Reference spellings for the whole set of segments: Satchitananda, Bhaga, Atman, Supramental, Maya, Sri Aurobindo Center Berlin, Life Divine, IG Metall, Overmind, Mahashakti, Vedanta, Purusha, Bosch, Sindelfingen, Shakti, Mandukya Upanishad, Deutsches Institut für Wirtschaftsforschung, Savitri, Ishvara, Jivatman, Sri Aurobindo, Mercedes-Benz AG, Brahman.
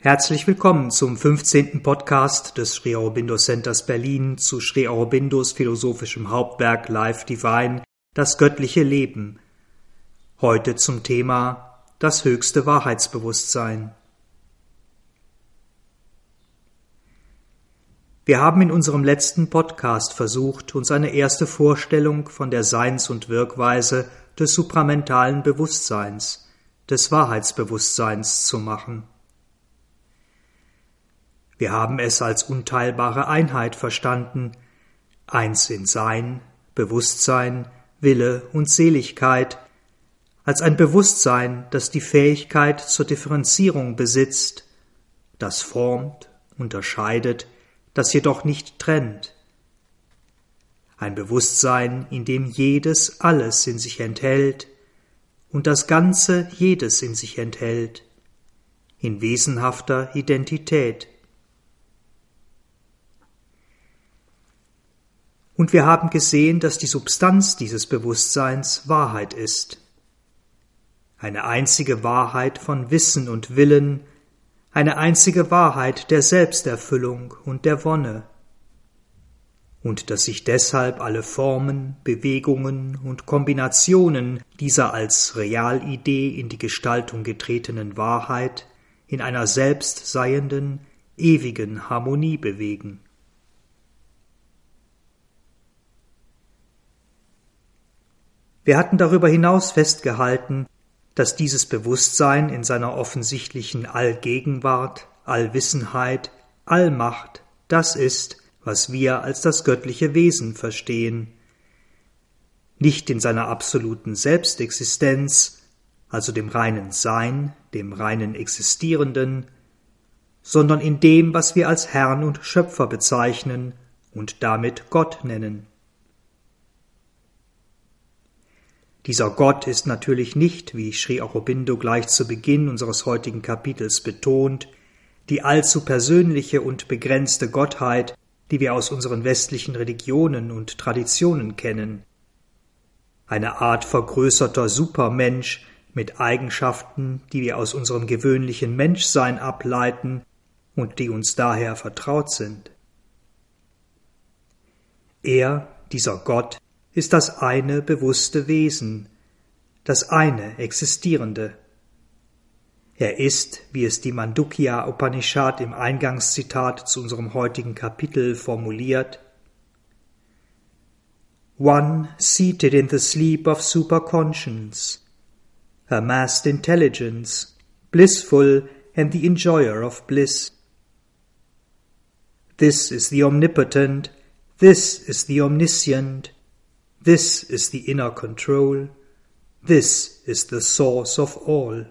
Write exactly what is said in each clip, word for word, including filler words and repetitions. Herzlich willkommen zum fünfzehnten Podcast des Sri Aurobindo Centers Berlin zu Sri Aurobindos philosophischem Hauptwerk Life Divine, das göttliche Leben. Heute zum Thema das höchste Wahrheitsbewusstsein. Wir haben in unserem letzten Podcast versucht, uns eine erste Vorstellung von der Seins- und Wirkweise des supramentalen Bewusstseins, des Wahrheitsbewusstseins zu machen. Wir haben es als unteilbare Einheit verstanden, eins in Sein, Bewusstsein, Wille und Seligkeit, als ein Bewusstsein, das die Fähigkeit zur Differenzierung besitzt, das formt, unterscheidet, das jedoch nicht trennt. Ein Bewusstsein, in dem jedes alles in sich enthält und das Ganze jedes in sich enthält, in wesenhafter Identität. Und wir haben gesehen, dass die Substanz dieses Bewusstseins Wahrheit ist. Eine einzige Wahrheit von Wissen und Willen, eine einzige Wahrheit der Selbsterfüllung und der Wonne. Und dass sich deshalb alle Formen, Bewegungen und Kombinationen dieser als Realidee in die Gestaltung getretenen Wahrheit in einer selbstseienden, ewigen Harmonie bewegen. Wir hatten darüber hinaus festgehalten, dass dieses Bewusstsein in seiner offensichtlichen Allgegenwart, Allwissenheit, Allmacht das ist, was wir als das göttliche Wesen verstehen. Nicht in seiner absoluten Selbstexistenz, also dem reinen Sein, dem reinen Existierenden, sondern in dem, was wir als Herrn und Schöpfer bezeichnen und damit Gott nennen. Dieser Gott ist natürlich nicht, wie Sri Aurobindo gleich zu Beginn unseres heutigen Kapitels betont, die allzu persönliche und begrenzte Gottheit, die wir aus unseren westlichen Religionen und Traditionen kennen. Eine Art vergrößerter Supermensch mit Eigenschaften, die wir aus unserem gewöhnlichen Menschsein ableiten und die uns daher vertraut sind. Er, dieser Gott, ist das eine bewusste Wesen, das eine Existierende. Er ist, wie es die Mandukya Upanishad im Eingangszitat zu unserem heutigen Kapitel formuliert, One seated in the sleep of superconscience, amassed intelligence, blissful and the enjoyer of bliss. This is the omnipotent, this is the omniscient, this is the inner control, this is the source of all.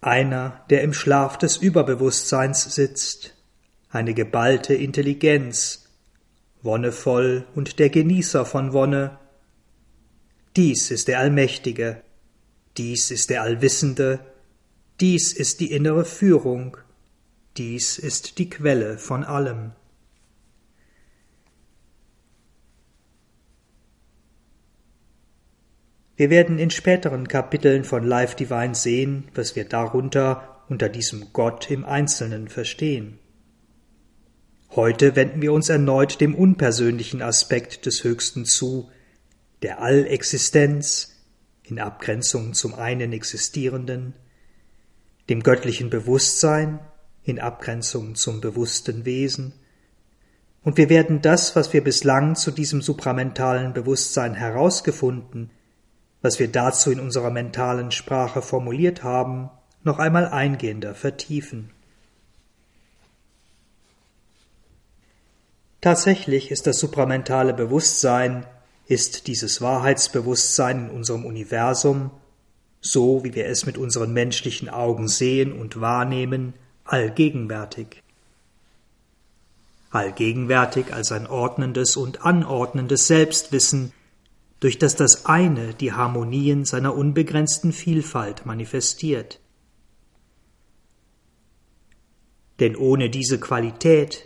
Einer, der im Schlaf des Überbewusstseins sitzt, eine geballte Intelligenz, wonnevoll und der Genießer von Wonne. Dies ist der Allmächtige, dies ist der Allwissende, dies ist die innere Führung, dies ist die Quelle von allem. Wir werden in späteren Kapiteln von Life Divine sehen, was wir darunter unter diesem Gott im Einzelnen verstehen. Heute wenden wir uns erneut dem unpersönlichen Aspekt des Höchsten zu, der Allexistenz, in Abgrenzung zum einen Existierenden, dem göttlichen Bewusstsein, in Abgrenzung zum bewussten Wesen, und wir werden das, was wir bislang zu diesem supramentalen Bewusstsein herausgefunden, was wir dazu in unserer mentalen Sprache formuliert haben, noch einmal eingehender vertiefen. Tatsächlich ist das supramentale Bewusstsein, ist dieses Wahrheitsbewusstsein in unserem Universum, so wie wir es mit unseren menschlichen Augen sehen und wahrnehmen, allgegenwärtig. Allgegenwärtig als ein ordnendes und anordnendes Selbstwissen, durch das das eine die Harmonien seiner unbegrenzten Vielfalt manifestiert. Denn ohne diese Qualität,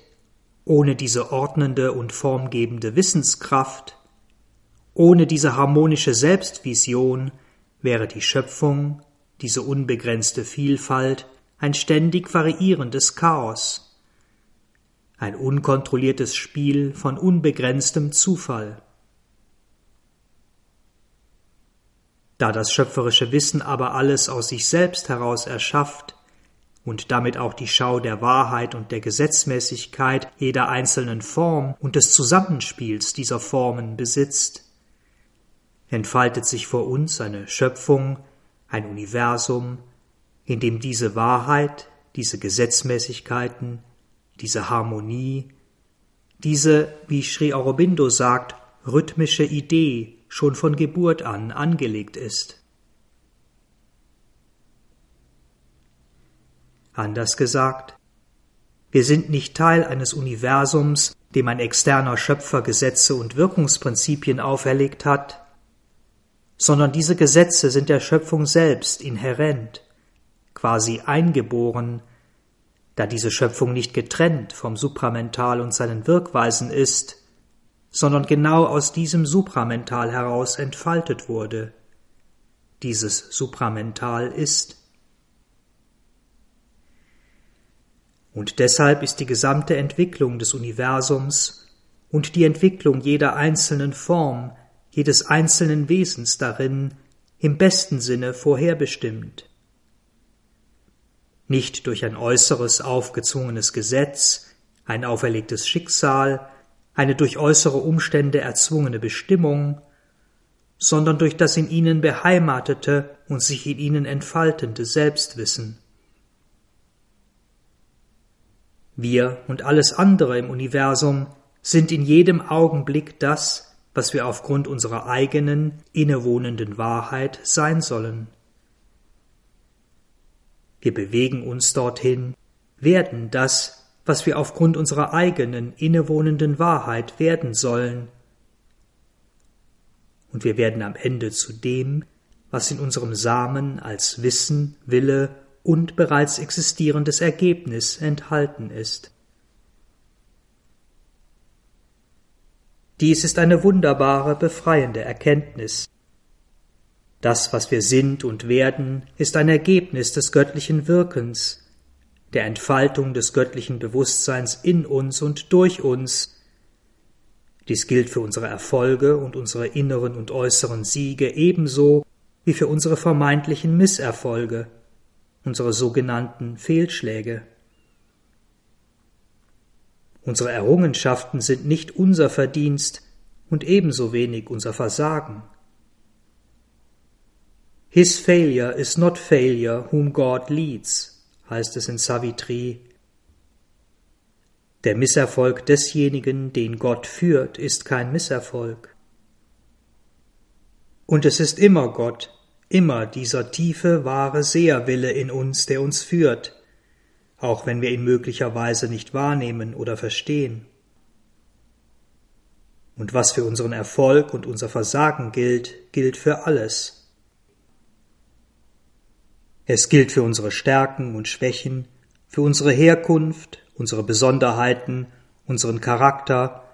ohne diese ordnende und formgebende Wissenskraft, ohne diese harmonische Selbstvision wäre die Schöpfung, diese unbegrenzte Vielfalt, ein ständig variierendes Chaos, ein unkontrolliertes Spiel von unbegrenztem Zufall. Da das schöpferische Wissen aber alles aus sich selbst heraus erschafft und damit auch die Schau der Wahrheit und der Gesetzmäßigkeit jeder einzelnen Form und des Zusammenspiels dieser Formen besitzt, entfaltet sich vor uns eine Schöpfung, ein Universum, in dem diese Wahrheit, diese Gesetzmäßigkeiten, diese Harmonie, diese, wie Sri Aurobindo sagt, rhythmische Idee schon von Geburt an angelegt ist. Anders gesagt, wir sind nicht Teil eines Universums, dem ein externer Schöpfer Gesetze und Wirkungsprinzipien auferlegt hat, sondern diese Gesetze sind der Schöpfung selbst inhärent, quasi eingeboren, da diese Schöpfung nicht getrennt vom Supramental und seinen Wirkweisen ist, sondern genau aus diesem Supramental heraus entfaltet wurde. Dieses Supramental ist. Und deshalb ist die gesamte Entwicklung des Universums und die Entwicklung jeder einzelnen Form, jedes einzelnen Wesens darin, im besten Sinne vorherbestimmt. Nicht durch ein äußeres aufgezwungenes Gesetz, ein auferlegtes Schicksal, eine durch äußere Umstände erzwungene Bestimmung, sondern durch das in ihnen beheimatete und sich in ihnen entfaltende Selbstwissen. Wir und alles andere im Universum sind in jedem Augenblick das, was wir aufgrund unserer eigenen, innewohnenden Wahrheit sein sollen. Wir bewegen uns dorthin, werden das, was wir aufgrund unserer eigenen, innewohnenden Wahrheit werden sollen. Und wir werden am Ende zu dem, was in unserem Samen als Wissen, Wille und bereits existierendes Ergebnis enthalten ist. Dies ist eine wunderbare, befreiende Erkenntnis. Das, was wir sind und werden, ist ein Ergebnis des göttlichen Wirkens, der Entfaltung des göttlichen Bewusstseins in uns und durch uns. Dies gilt für unsere Erfolge und unsere inneren und äußeren Siege ebenso wie für unsere vermeintlichen Misserfolge, unsere sogenannten Fehlschläge. Unsere Errungenschaften sind nicht unser Verdienst und ebenso wenig unser Versagen. His failure is not failure whom God leads, heißt es in Savitri. Der Misserfolg desjenigen, den Gott führt, ist kein Misserfolg. Und es ist immer Gott, immer dieser tiefe, wahre Seherwille in uns, der uns führt, auch wenn wir ihn möglicherweise nicht wahrnehmen oder verstehen. Und was für unseren Erfolg und unser Versagen gilt, gilt für alles. Es gilt für unsere Stärken und Schwächen, für unsere Herkunft, unsere Besonderheiten, unseren Charakter,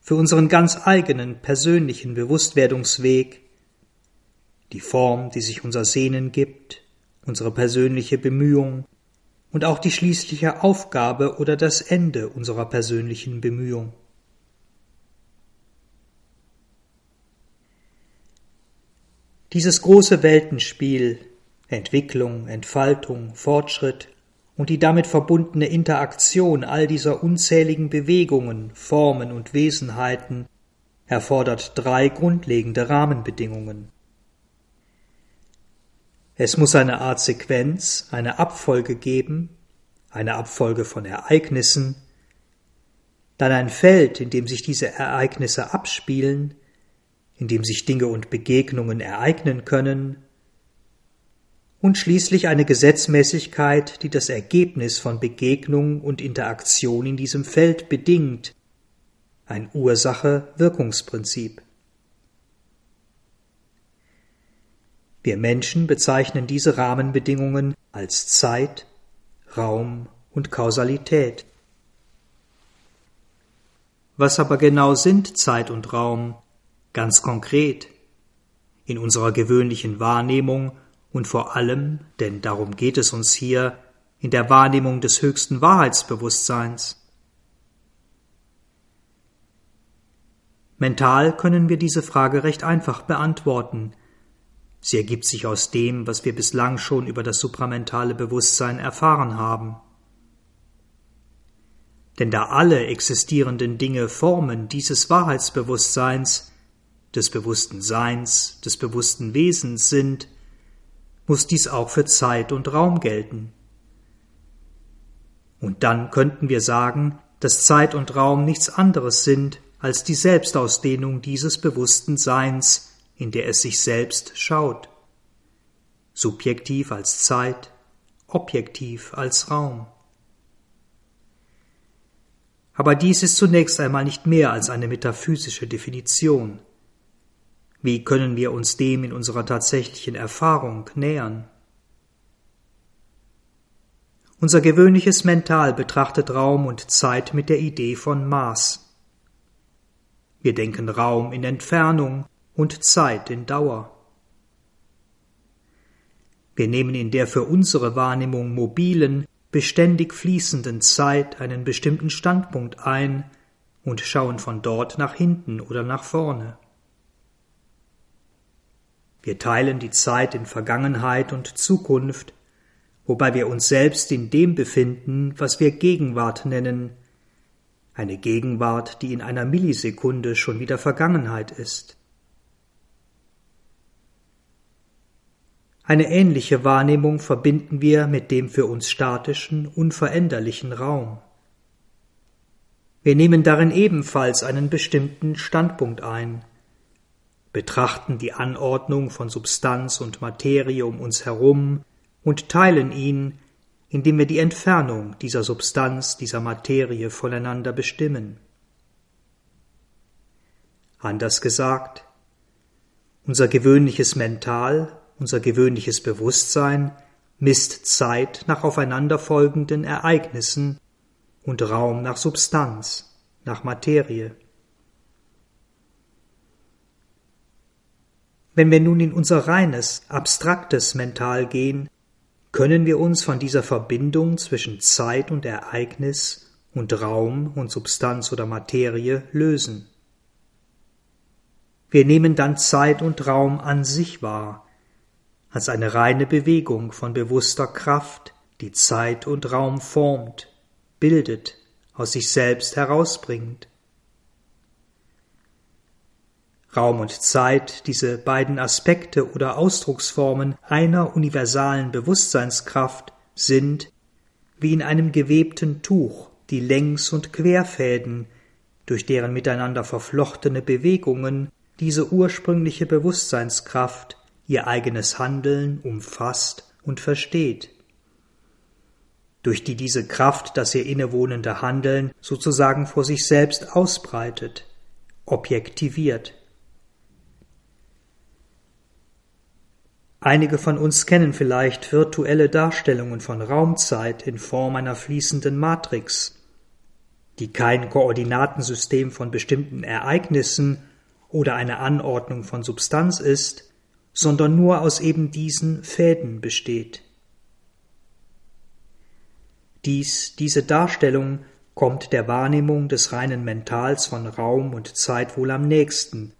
für unseren ganz eigenen persönlichen Bewusstwerdungsweg, die Form, die sich unser Sehnen gibt, unsere persönliche Bemühung und auch die schließliche Aufgabe oder das Ende unserer persönlichen Bemühung. Dieses große Weltenspiel, Entwicklung, Entfaltung, Fortschritt und die damit verbundene Interaktion all dieser unzähligen Bewegungen, Formen und Wesenheiten erfordert drei grundlegende Rahmenbedingungen. Es muss eine Art Sequenz, eine Abfolge geben, eine Abfolge von Ereignissen, dann ein Feld, in dem sich diese Ereignisse abspielen, in dem sich Dinge und Begegnungen ereignen können, und schließlich eine Gesetzmäßigkeit, die das Ergebnis von Begegnung und Interaktion in diesem Feld bedingt, ein Ursache-Wirkungsprinzip. Wir Menschen bezeichnen diese Rahmenbedingungen als Zeit, Raum und Kausalität. Was aber genau sind Zeit und Raum? Ganz konkret. In unserer gewöhnlichen Wahrnehmung und vor allem, denn darum geht es uns hier, in der Wahrnehmung des höchsten Wahrheitsbewusstseins. Mental können wir diese Frage recht einfach beantworten. Sie ergibt sich aus dem, was wir bislang schon über das supramentale Bewusstsein erfahren haben. Denn da alle existierenden Dinge Formen dieses Wahrheitsbewusstseins, des bewussten Seins, des bewussten Wesens sind, muss dies auch für Zeit und Raum gelten. Und dann könnten wir sagen, dass Zeit und Raum nichts anderes sind als die Selbstausdehnung dieses bewussten Seins, in der es sich selbst schaut, subjektiv als Zeit, objektiv als Raum. Aber dies ist zunächst einmal nicht mehr als eine metaphysische Definition. Wie können wir uns dem in unserer tatsächlichen Erfahrung nähern? Unser gewöhnliches Mental betrachtet Raum und Zeit mit der Idee von Maß. Wir denken Raum in Entfernung und Zeit in Dauer. Wir nehmen in der für unsere Wahrnehmung mobilen, beständig fließenden Zeit einen bestimmten Standpunkt ein und schauen von dort nach hinten oder nach vorne. Wir teilen die Zeit in Vergangenheit und Zukunft, wobei wir uns selbst in dem befinden, was wir Gegenwart nennen, eine Gegenwart, die in einer Millisekunde schon wieder Vergangenheit ist. Eine ähnliche Wahrnehmung verbinden wir mit dem für uns statischen, unveränderlichen Raum. Wir nehmen darin ebenfalls einen bestimmten Standpunkt ein, betrachten die Anordnung von Substanz und Materie um uns herum und teilen ihn, indem wir die Entfernung dieser Substanz, dieser Materie voneinander bestimmen. Anders gesagt, unser gewöhnliches Mental, unser gewöhnliches Bewusstsein misst Zeit nach aufeinanderfolgenden Ereignissen und Raum nach Substanz, nach Materie. Wenn wir nun in unser reines, abstraktes Mental gehen, können wir uns von dieser Verbindung zwischen Zeit und Ereignis und Raum und Substanz oder Materie lösen. Wir nehmen dann Zeit und Raum an sich wahr, als eine reine Bewegung von bewusster Kraft, die Zeit und Raum formt, bildet, aus sich selbst herausbringt. Raum und Zeit, diese beiden Aspekte oder Ausdrucksformen einer universalen Bewusstseinskraft, sind, wie in einem gewebten Tuch, die Längs- und Querfäden, durch deren miteinander verflochtene Bewegungen diese ursprüngliche Bewusstseinskraft ihr eigenes Handeln umfasst und versteht, durch die diese Kraft das ihr innewohnende Handeln sozusagen vor sich selbst ausbreitet, objektiviert. Einige von uns kennen vielleicht virtuelle Darstellungen von Raumzeit in Form einer fließenden Matrix, die kein Koordinatensystem von bestimmten Ereignissen oder eine Anordnung von Substanz ist, sondern nur aus eben diesen Fäden besteht. Dies, diese Darstellung kommt der Wahrnehmung des reinen Mentals von Raum und Zeit wohl am nächsten,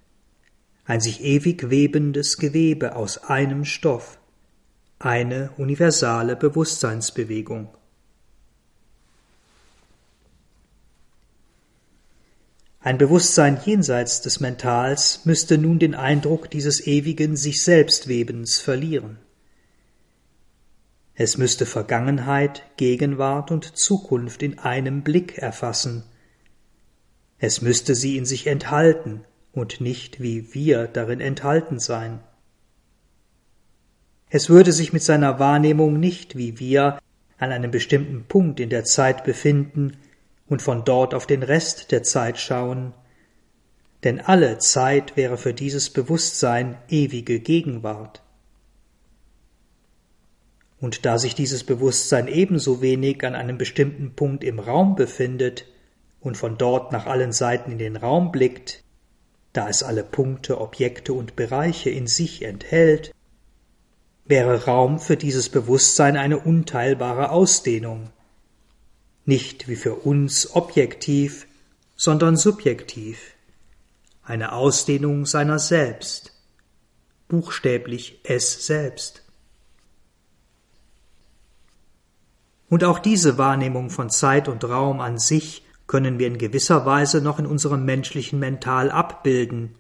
ein sich ewig webendes Gewebe aus einem Stoff, eine universale Bewusstseinsbewegung. Ein Bewusstsein jenseits des Mentals müsste nun den Eindruck dieses ewigen Sich-Selbst-Webens verlieren. Es müsste Vergangenheit, Gegenwart und Zukunft in einem Blick erfassen. Es müsste sie in sich enthalten und nicht wie wir darin enthalten sein. Es würde sich mit seiner Wahrnehmung nicht wie wir an einem bestimmten Punkt in der Zeit befinden und von dort auf den Rest der Zeit schauen, denn alle Zeit wäre für dieses Bewusstsein ewige Gegenwart. Und da sich dieses Bewusstsein ebenso wenig an einem bestimmten Punkt im Raum befindet und von dort nach allen Seiten in den Raum blickt, da es alle Punkte, Objekte und Bereiche in sich enthält, wäre Raum für dieses Bewusstsein eine unteilbare Ausdehnung. Nicht wie für uns objektiv, sondern subjektiv. Eine Ausdehnung seiner selbst. Buchstäblich es selbst. Und auch diese Wahrnehmung von Zeit und Raum an sich können wir in gewisser Weise noch in unserem menschlichen Mental abbilden,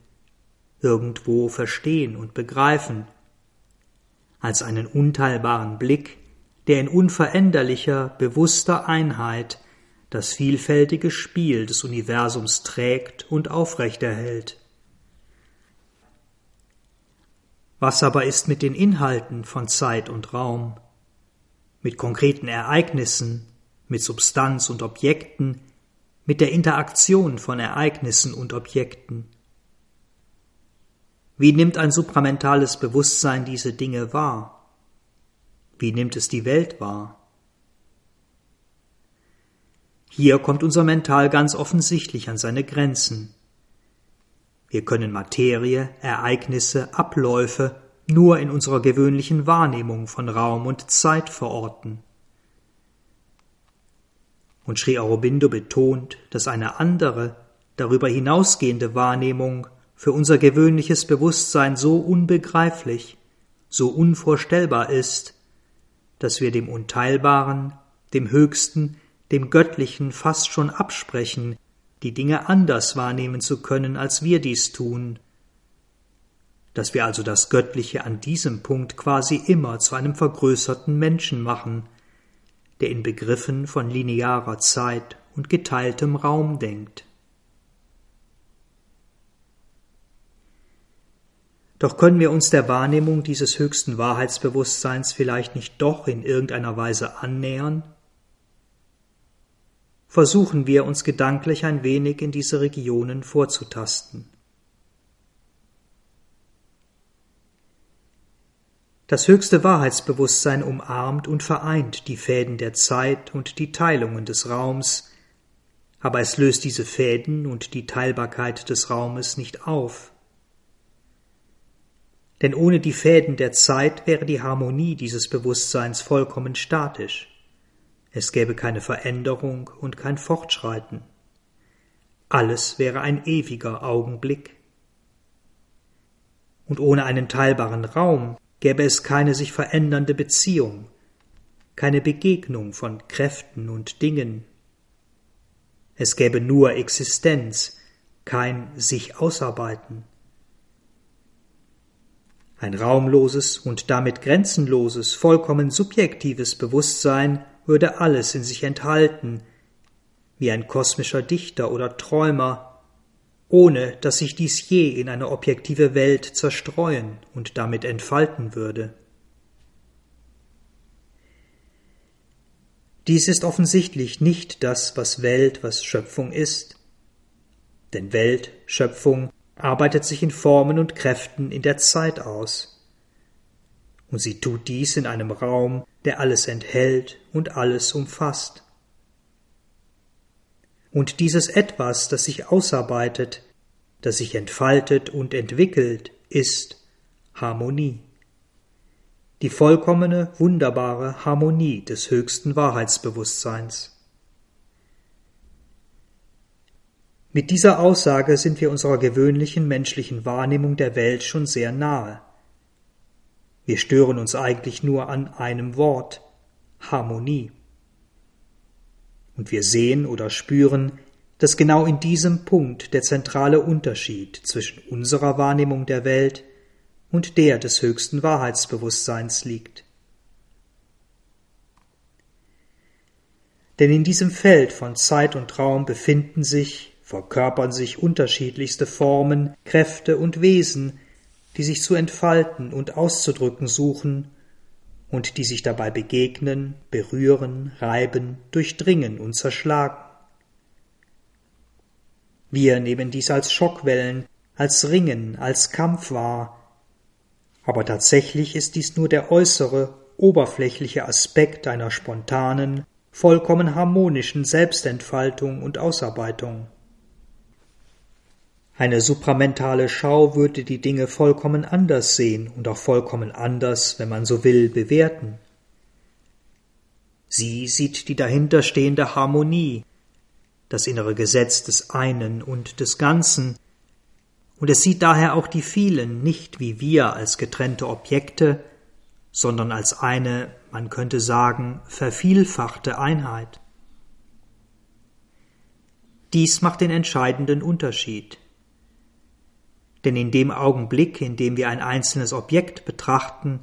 irgendwo verstehen und begreifen, als einen unteilbaren Blick, der in unveränderlicher, bewusster Einheit das vielfältige Spiel des Universums trägt und aufrechterhält. Was aber ist mit den Inhalten von Zeit und Raum? Mit konkreten Ereignissen, mit Substanz und Objekten, mit der Interaktion von Ereignissen und Objekten. Wie nimmt ein supramentales Bewusstsein diese Dinge wahr? Wie nimmt es die Welt wahr? Hier kommt unser Mental ganz offensichtlich an seine Grenzen. Wir können Materie, Ereignisse, Abläufe nur in unserer gewöhnlichen Wahrnehmung von Raum und Zeit verorten. Und Sri Aurobindo betont, dass eine andere, darüber hinausgehende Wahrnehmung für unser gewöhnliches Bewusstsein so unbegreiflich, so unvorstellbar ist, dass wir dem Unteilbaren, dem Höchsten, dem Göttlichen fast schon absprechen, die Dinge anders wahrnehmen zu können, als wir dies tun, dass wir also das Göttliche an diesem Punkt quasi immer zu einem vergrößerten Menschen machen, der in Begriffen von linearer Zeit und geteiltem Raum denkt. Doch können wir uns der Wahrnehmung dieses höchsten Wahrheitsbewusstseins vielleicht nicht doch in irgendeiner Weise annähern? Versuchen wir, uns gedanklich ein wenig in diese Regionen vorzutasten. Das höchste Wahrheitsbewusstsein umarmt und vereint die Fäden der Zeit und die Teilungen des Raums, aber es löst diese Fäden und die Teilbarkeit des Raumes nicht auf. Denn ohne die Fäden der Zeit wäre die Harmonie dieses Bewusstseins vollkommen statisch. Es gäbe keine Veränderung und kein Fortschreiten. Alles wäre ein ewiger Augenblick. Und ohne einen teilbaren Raum gäbe es keine sich verändernde Beziehung, keine Begegnung von Kräften und Dingen. Es gäbe nur Existenz, kein sich ausarbeiten. Ein raumloses und damit grenzenloses, vollkommen subjektives Bewusstsein würde alles in sich enthalten, wie ein kosmischer Dichter oder Träumer, ohne dass sich dies je in eine objektive Welt zerstreuen und damit entfalten würde. Dies ist offensichtlich nicht das, was Welt, was Schöpfung ist, denn Welt, Schöpfung arbeitet sich in Formen und Kräften in der Zeit aus. Und sie tut dies in einem Raum, der alles enthält und alles umfasst. Und dieses Etwas, das sich ausarbeitet, das sich entfaltet und entwickelt, ist Harmonie. Die vollkommene, wunderbare Harmonie des höchsten Wahrheitsbewusstseins. Mit dieser Aussage sind wir unserer gewöhnlichen menschlichen Wahrnehmung der Welt schon sehr nahe. Wir stören uns eigentlich nur an einem Wort, Harmonie. Und wir sehen oder spüren, dass genau in diesem Punkt der zentrale Unterschied zwischen unserer Wahrnehmung der Welt und der des höchsten Wahrheitsbewusstseins liegt. Denn in diesem Feld von Zeit und Raum befinden sich, verkörpern sich unterschiedlichste Formen, Kräfte und Wesen, die sich zu entfalten und auszudrücken suchen und die sich dabei begegnen, berühren, reiben, durchdringen und zerschlagen. Wir nehmen dies als Schockwellen, als Ringen, als Kampf wahr, aber tatsächlich ist dies nur der äußere, oberflächliche Aspekt einer spontanen, vollkommen harmonischen Selbstentfaltung und Ausarbeitung. Eine supramentale Schau würde die Dinge vollkommen anders sehen und auch vollkommen anders, wenn man so will, bewerten. Sie sieht die dahinterstehende Harmonie, das innere Gesetz des Einen und des Ganzen, und es sieht daher auch die Vielen nicht wie wir als getrennte Objekte, sondern als eine, man könnte sagen, vervielfachte Einheit. Dies macht den entscheidenden Unterschied. Denn in dem Augenblick, in dem wir ein einzelnes Objekt betrachten,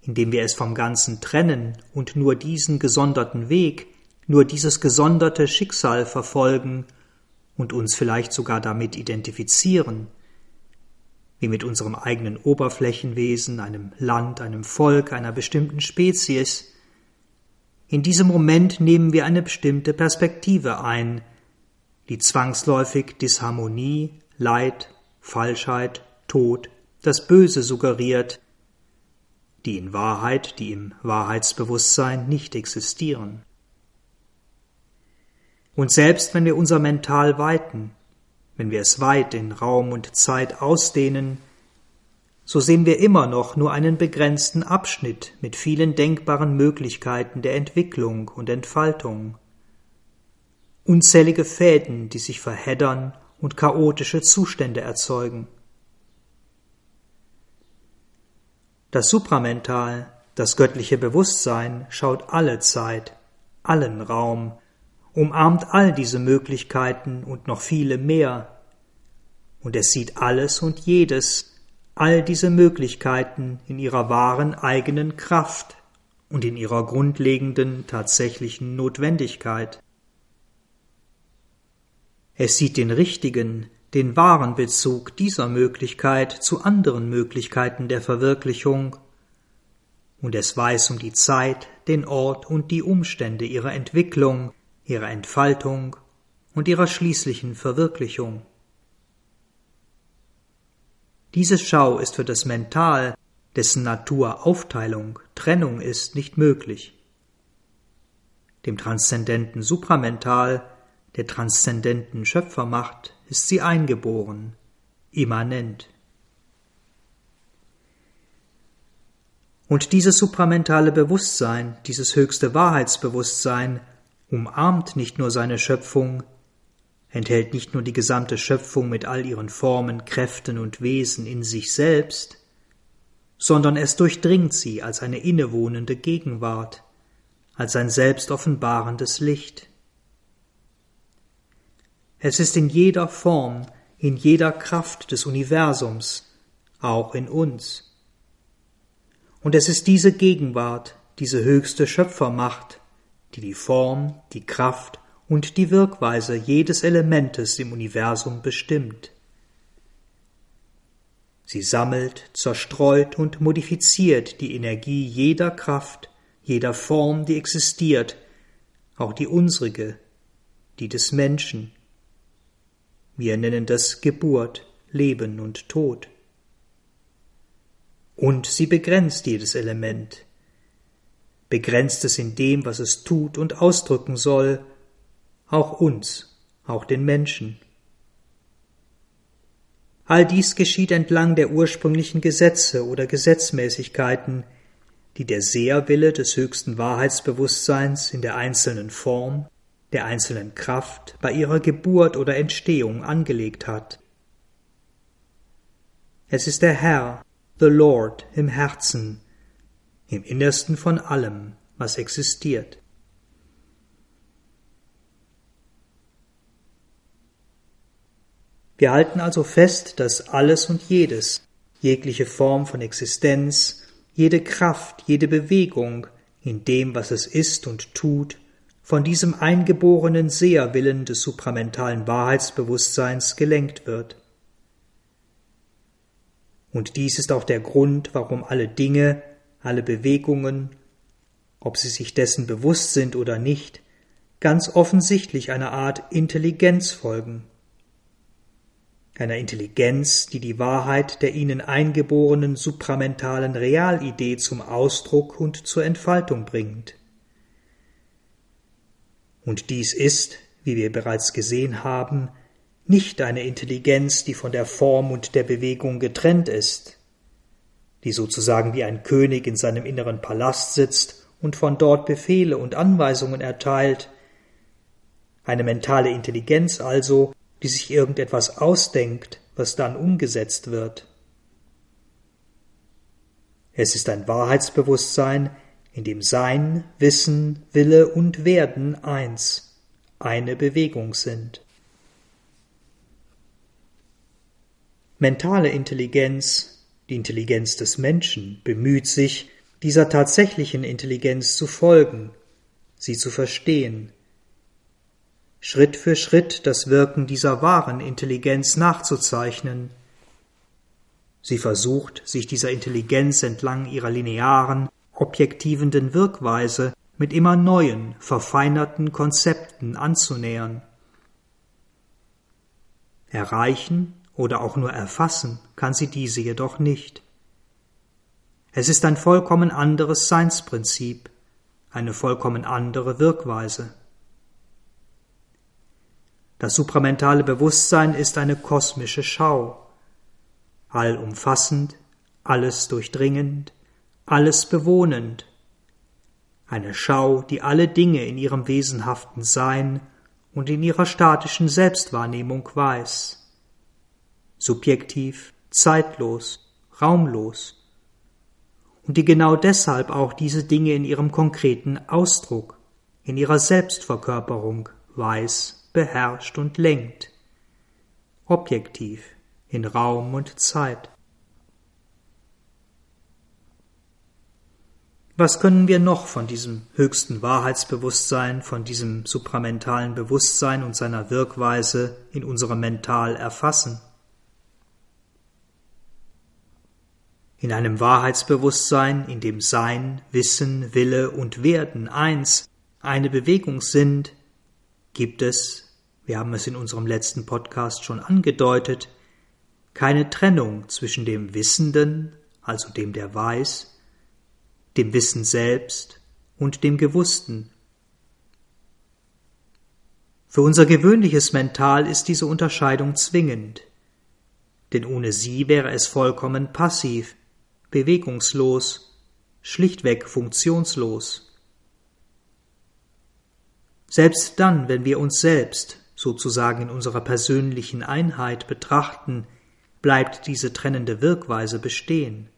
indem wir es vom Ganzen trennen und nur diesen gesonderten Weg, nur dieses gesonderte Schicksal verfolgen und uns vielleicht sogar damit identifizieren, wie mit unserem eigenen Oberflächenwesen, einem Land, einem Volk, einer bestimmten Spezies, in diesem Moment nehmen wir eine bestimmte Perspektive ein, die zwangsläufig Disharmonie, Leid, Falschheit, Tod, das Böse suggeriert, die in Wahrheit, die im Wahrheitsbewusstsein nicht existieren. Und selbst wenn wir unser Mental weiten, wenn wir es weit in Raum und Zeit ausdehnen, so sehen wir immer noch nur einen begrenzten Abschnitt mit vielen denkbaren Möglichkeiten der Entwicklung und Entfaltung. Unzählige Fäden, die sich verheddern und chaotische Zustände erzeugen. Das Supramental, das göttliche Bewusstsein, schaut alle Zeit, allen Raum, umarmt all diese Möglichkeiten und noch viele mehr. Und es sieht alles und jedes, all diese Möglichkeiten in ihrer wahren eigenen Kraft und in ihrer grundlegenden tatsächlichen Notwendigkeit. Es sieht den richtigen, den wahren Bezug dieser Möglichkeit zu anderen Möglichkeiten der Verwirklichung, und es weiß um die Zeit, den Ort und die Umstände ihrer Entwicklung, ihrer Entfaltung und ihrer schließlichen Verwirklichung. Diese Schau ist für das Mental, dessen Natur Aufteilung, Trennung ist, nicht möglich. Dem transzendenten Supramental, der transzendenten Schöpfermacht, ist sie eingeboren, immanent. Und dieses supramentale Bewusstsein, dieses höchste Wahrheitsbewusstsein, umarmt nicht nur seine Schöpfung, enthält nicht nur die gesamte Schöpfung mit all ihren Formen, Kräften und Wesen in sich selbst, sondern es durchdringt sie als eine innewohnende Gegenwart, als ein selbstoffenbarendes Licht. Es ist in jeder Form, in jeder Kraft des Universums, auch in uns. Und es ist diese Gegenwart, diese höchste Schöpfermacht, die die Form, die Kraft und die Wirkweise jedes Elementes im Universum bestimmt. Sie sammelt, zerstreut und modifiziert die Energie jeder Kraft, jeder Form, die existiert, auch die unsrige, die des Menschen. Wir nennen das Geburt, Leben und Tod. Und sie begrenzt jedes Element, begrenzt es in dem, was es tut und ausdrücken soll, auch uns, auch den Menschen. All dies geschieht entlang der ursprünglichen Gesetze oder Gesetzmäßigkeiten, die der Seherwille des höchsten Wahrheitsbewusstseins in der einzelnen Form, der einzelnen Kraft bei ihrer Geburt oder Entstehung angelegt hat. Es ist der Herr, the Lord, im Herzen, im Innersten von allem, was existiert. Wir halten also fest, dass alles und jedes, jegliche Form von Existenz, jede Kraft, jede Bewegung in dem, was es ist und tut, von diesem eingeborenen Seherwillen des supramentalen Wahrheitsbewusstseins gelenkt wird. Und dies ist auch der Grund, warum alle Dinge, alle Bewegungen, ob sie sich dessen bewusst sind oder nicht, ganz offensichtlich einer Art Intelligenz folgen. Einer Intelligenz, die die Wahrheit der ihnen eingeborenen supramentalen Realidee zum Ausdruck und zur Entfaltung bringt. Und dies ist, wie wir bereits gesehen haben, nicht eine Intelligenz, die von der Form und der Bewegung getrennt ist, die sozusagen wie ein König in seinem inneren Palast sitzt und von dort Befehle und Anweisungen erteilt, eine mentale Intelligenz also, die sich irgendetwas ausdenkt, was dann umgesetzt wird. Es ist ein Wahrheitsbewusstsein, in dem Sein, Wissen, Wille und Werden eins, eine Bewegung sind. Mentale Intelligenz, die Intelligenz des Menschen, bemüht sich, dieser tatsächlichen Intelligenz zu folgen, sie zu verstehen, Schritt für Schritt das Wirken dieser wahren Intelligenz nachzuzeichnen. Sie versucht, sich dieser Intelligenz entlang ihrer linearen, objektivenden Wirkweise mit immer neuen, verfeinerten Konzepten anzunähern. Erreichen oder auch nur erfassen kann sie diese jedoch nicht. Es ist ein vollkommen anderes Seinsprinzip, eine vollkommen andere Wirkweise. Das supramentale Bewusstsein ist eine kosmische Schau, allumfassend, alles durchdringend, alles bewohnend, eine Schau, die alle Dinge in ihrem wesenhaften Sein und in ihrer statischen Selbstwahrnehmung weiß, subjektiv, zeitlos, raumlos, und die genau deshalb auch diese Dinge in ihrem konkreten Ausdruck, in ihrer Selbstverkörperung weiß, beherrscht und lenkt, objektiv in Raum und Zeit. Was können wir noch von diesem höchsten Wahrheitsbewusstsein, von diesem supramentalen Bewusstsein und seiner Wirkweise in unserem Mental erfassen? In einem Wahrheitsbewusstsein, in dem Sein, Wissen, Wille und Werden eins, eine Bewegung sind, gibt es, wir haben es in unserem letzten Podcast schon angedeutet, keine Trennung zwischen dem Wissenden, also dem, der weiß, dem Wissen selbst und dem Gewussten. Für unser gewöhnliches Mental ist diese Unterscheidung zwingend, denn ohne sie wäre es vollkommen passiv, bewegungslos, schlichtweg funktionslos. Selbst dann, wenn wir uns selbst sozusagen in unserer persönlichen Einheit betrachten, bleibt diese trennende Wirkweise bestehen.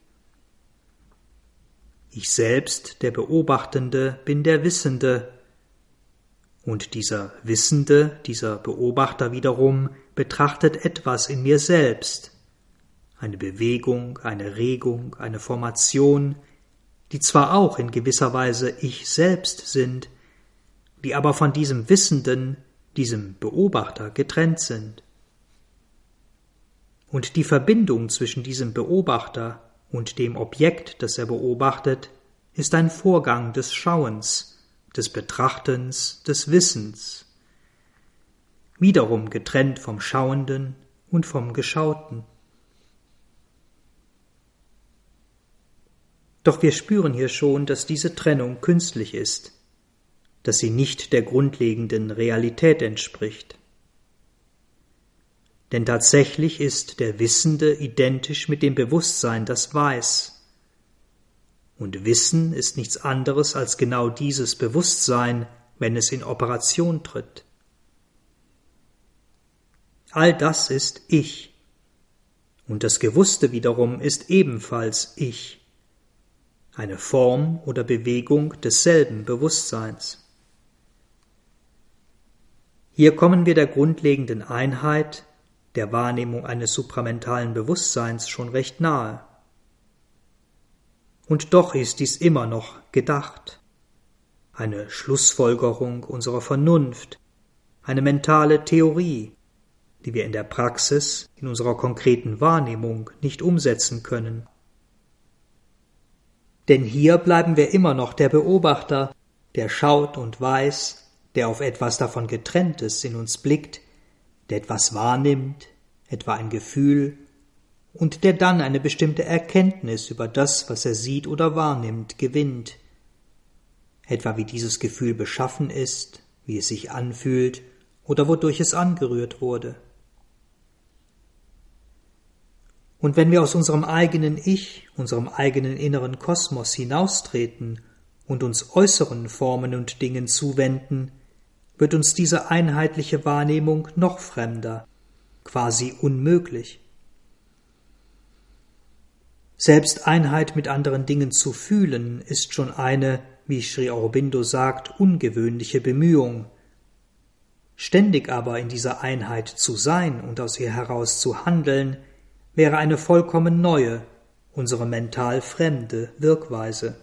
Ich selbst, der Beobachtende, bin der Wissende, und dieser Wissende, dieser Beobachter wiederum, betrachtet etwas in mir selbst, eine Bewegung, eine Regung, eine Formation, die zwar auch in gewisser Weise ich selbst sind, die aber von diesem Wissenden, diesem Beobachter getrennt sind. Und die Verbindung zwischen diesem Beobachter und dem Objekt, das er beobachtet, ist ein Vorgang des Schauens, des Betrachtens, des Wissens, wiederum getrennt vom Schauenden und vom Geschauten. Doch wir spüren hier schon, dass diese Trennung künstlich ist, dass sie nicht der grundlegenden Realität entspricht. Denn tatsächlich ist der Wissende identisch mit dem Bewusstsein, das weiß. Und Wissen ist nichts anderes als genau dieses Bewusstsein, wenn es in Operation tritt. All das ist Ich. Und das Gewusste wiederum ist ebenfalls Ich, eine Form oder Bewegung desselben Bewusstseins. Hier kommen wir der grundlegenden Einheit, der Wahrnehmung eines supramentalen Bewusstseins schon recht nahe. Und doch ist dies immer noch gedacht, eine Schlussfolgerung unserer Vernunft, eine mentale Theorie, die wir in der Praxis, in unserer konkreten Wahrnehmung nicht umsetzen können. Denn hier bleiben wir immer noch der Beobachter, der schaut und weiß, der auf etwas davon Getrenntes in uns blickt, der etwas wahrnimmt, etwa ein Gefühl, und der dann eine bestimmte Erkenntnis über das, was er sieht oder wahrnimmt, gewinnt, etwa wie dieses Gefühl beschaffen ist, wie es sich anfühlt oder wodurch es angerührt wurde. Und wenn wir aus unserem eigenen Ich, unserem eigenen inneren Kosmos hinaustreten und uns äußeren Formen und Dingen zuwenden, wird uns diese einheitliche Wahrnehmung noch fremder, quasi unmöglich. Selbst Einheit mit anderen Dingen zu fühlen, ist schon eine, wie Sri Aurobindo sagt, ungewöhnliche Bemühung. Ständig aber in dieser Einheit zu sein und aus ihr heraus zu handeln, wäre eine vollkommen neue, unsere mental fremde Wirkweise.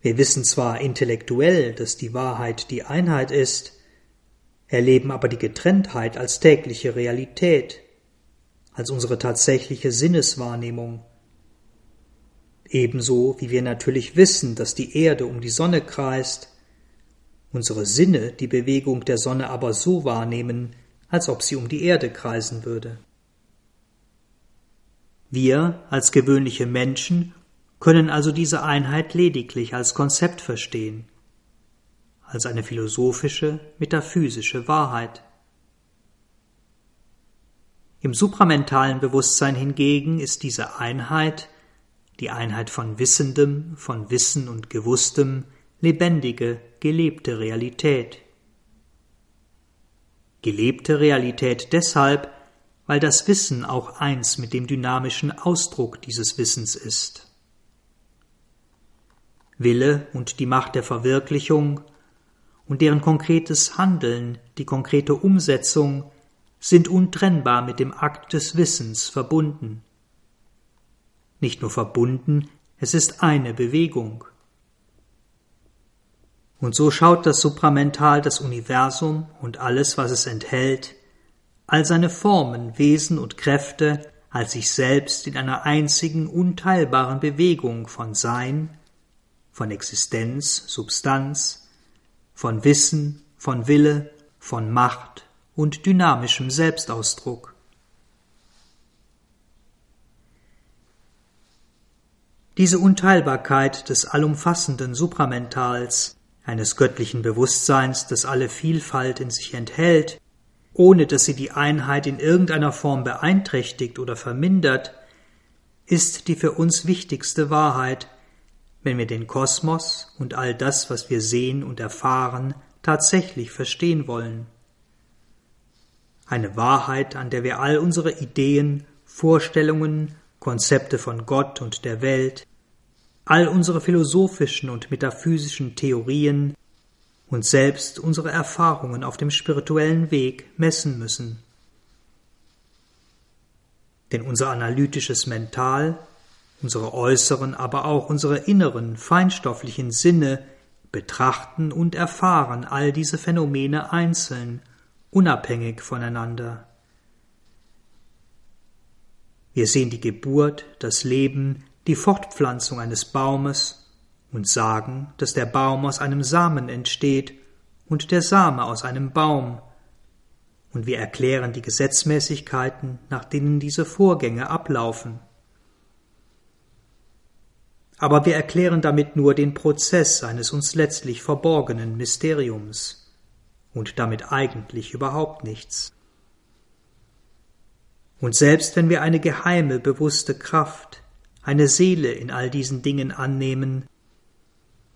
Wir wissen zwar intellektuell, dass die Wahrheit die Einheit ist, erleben aber die Getrenntheit als tägliche Realität, als unsere tatsächliche Sinneswahrnehmung. Ebenso wie wir natürlich wissen, dass die Erde um die Sonne kreist, unsere Sinne die Bewegung der Sonne aber so wahrnehmen, als ob sie um die Erde kreisen würde. Wir als gewöhnliche Menschen können also diese Einheit lediglich als Konzept verstehen, als eine philosophische, metaphysische Wahrheit. Im supramentalen Bewusstsein hingegen ist diese Einheit, die Einheit von Wissendem, von Wissen und Gewusstem, lebendige, gelebte Realität. Gelebte Realität deshalb, weil das Wissen auch eins mit dem dynamischen Ausdruck dieses Wissens ist. Wille und die Macht der Verwirklichung und deren konkretes Handeln, die konkrete Umsetzung, sind untrennbar mit dem Akt des Wissens verbunden. Nicht nur verbunden, es ist eine Bewegung. Und so schaut das Supramental das Universum und alles, was es enthält, all seine Formen, Wesen und Kräfte als sich selbst in einer einzigen, unteilbaren Bewegung von Sein, von Existenz, Substanz, von Wissen, von Wille, von Macht und dynamischem Selbstausdruck. Diese Unteilbarkeit des allumfassenden Supramentals, eines göttlichen Bewusstseins, das alle Vielfalt in sich enthält, ohne dass sie die Einheit in irgendeiner Form beeinträchtigt oder vermindert, ist die für uns wichtigste Wahrheit, wenn wir den Kosmos und all das, was wir sehen und erfahren, tatsächlich verstehen wollen. Eine Wahrheit, an der wir all unsere Ideen, Vorstellungen, Konzepte von Gott und der Welt, all unsere philosophischen und metaphysischen Theorien und selbst unsere Erfahrungen auf dem spirituellen Weg messen müssen. Denn unser analytisches Mental, unsere äußeren, aber auch unsere inneren, feinstofflichen Sinne betrachten und erfahren all diese Phänomene einzeln, unabhängig voneinander. Wir sehen die Geburt, das Leben, die Fortpflanzung eines Baumes und sagen, dass der Baum aus einem Samen entsteht und der Same aus einem Baum, und wir erklären die Gesetzmäßigkeiten, nach denen diese Vorgänge ablaufen. Aber wir erklären damit nur den Prozess eines uns letztlich verborgenen Mysteriums und damit eigentlich überhaupt nichts. Und selbst wenn wir eine geheime, bewusste Kraft, eine Seele in all diesen Dingen annehmen,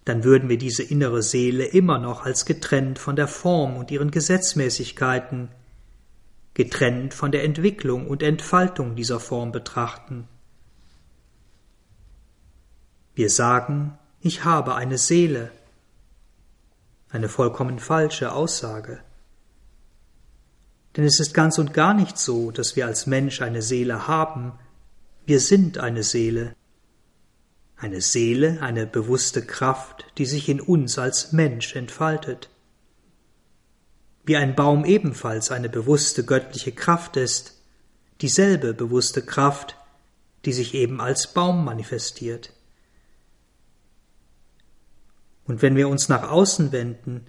dann würden wir diese innere Seele immer noch als getrennt von der Form und ihren Gesetzmäßigkeiten, getrennt von der Entwicklung und Entfaltung dieser Form betrachten. Wir sagen, ich habe eine Seele, eine vollkommen falsche Aussage. Denn es ist ganz und gar nicht so, dass wir als Mensch eine Seele haben. Wir sind eine Seele. Eine Seele, eine bewusste Kraft, die sich in uns als Mensch entfaltet. Wie ein Baum ebenfalls eine bewusste göttliche Kraft ist, dieselbe bewusste Kraft, die sich eben als Baum manifestiert. Und wenn wir uns nach außen wenden,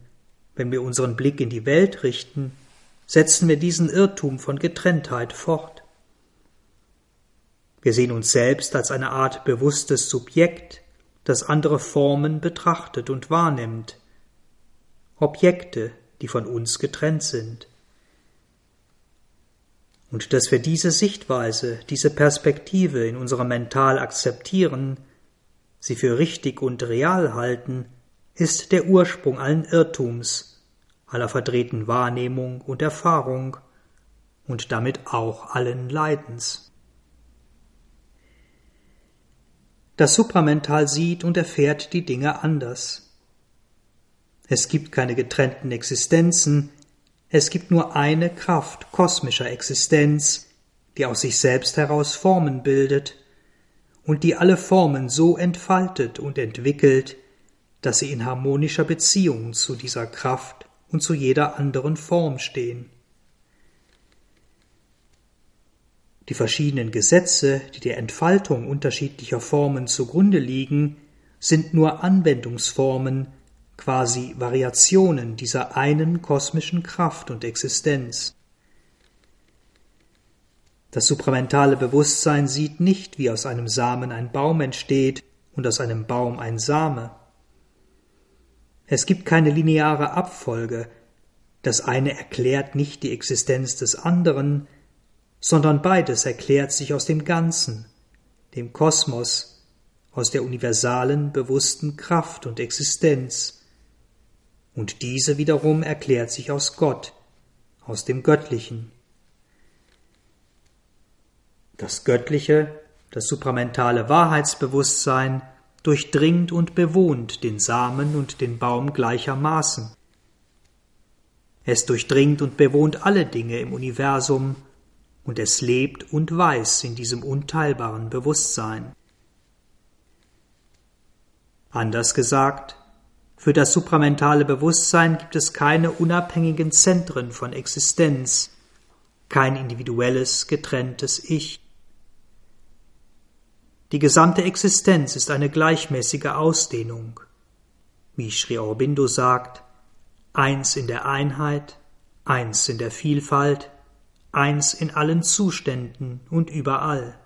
wenn wir unseren Blick in die Welt richten, setzen wir diesen Irrtum von Getrenntheit fort. Wir sehen uns selbst als eine Art bewusstes Subjekt, das andere Formen betrachtet und wahrnimmt, Objekte, die von uns getrennt sind. Und dass wir diese Sichtweise, diese Perspektive in unserem Mental akzeptieren, sie für richtig und real halten, ist der Ursprung allen Irrtums, aller verdrehten Wahrnehmung und Erfahrung und damit auch allen Leidens. Das Supramental sieht und erfährt die Dinge anders. Es gibt keine getrennten Existenzen, es gibt nur eine Kraft kosmischer Existenz, die aus sich selbst heraus Formen bildet und die alle Formen so entfaltet und entwickelt, dass sie in harmonischer Beziehung zu dieser Kraft und zu jeder anderen Form stehen. Die verschiedenen Gesetze, die der Entfaltung unterschiedlicher Formen zugrunde liegen, sind nur Anwendungsformen, quasi Variationen dieser einen kosmischen Kraft und Existenz. Das supramentale Bewusstsein sieht nicht, wie aus einem Samen ein Baum entsteht und aus einem Baum ein Same. Es gibt keine lineare Abfolge, das eine erklärt nicht die Existenz des anderen, sondern beides erklärt sich aus dem Ganzen, dem Kosmos, aus der universalen, bewussten Kraft und Existenz. Und diese wiederum erklärt sich aus Gott, aus dem Göttlichen. Das Göttliche, das supramentale Wahrheitsbewusstsein, durchdringt und bewohnt den Samen und den Baum gleichermaßen. Es durchdringt und bewohnt alle Dinge im Universum, und es lebt und weiß in diesem unteilbaren Bewusstsein. Anders gesagt, für das supramentale Bewusstsein gibt es keine unabhängigen Zentren von Existenz, kein individuelles, getrenntes Ich. Die gesamte Existenz ist eine gleichmäßige Ausdehnung. Wie Sri Aurobindo sagt, eins in der Einheit, eins in der Vielfalt, eins in allen Zuständen und überall.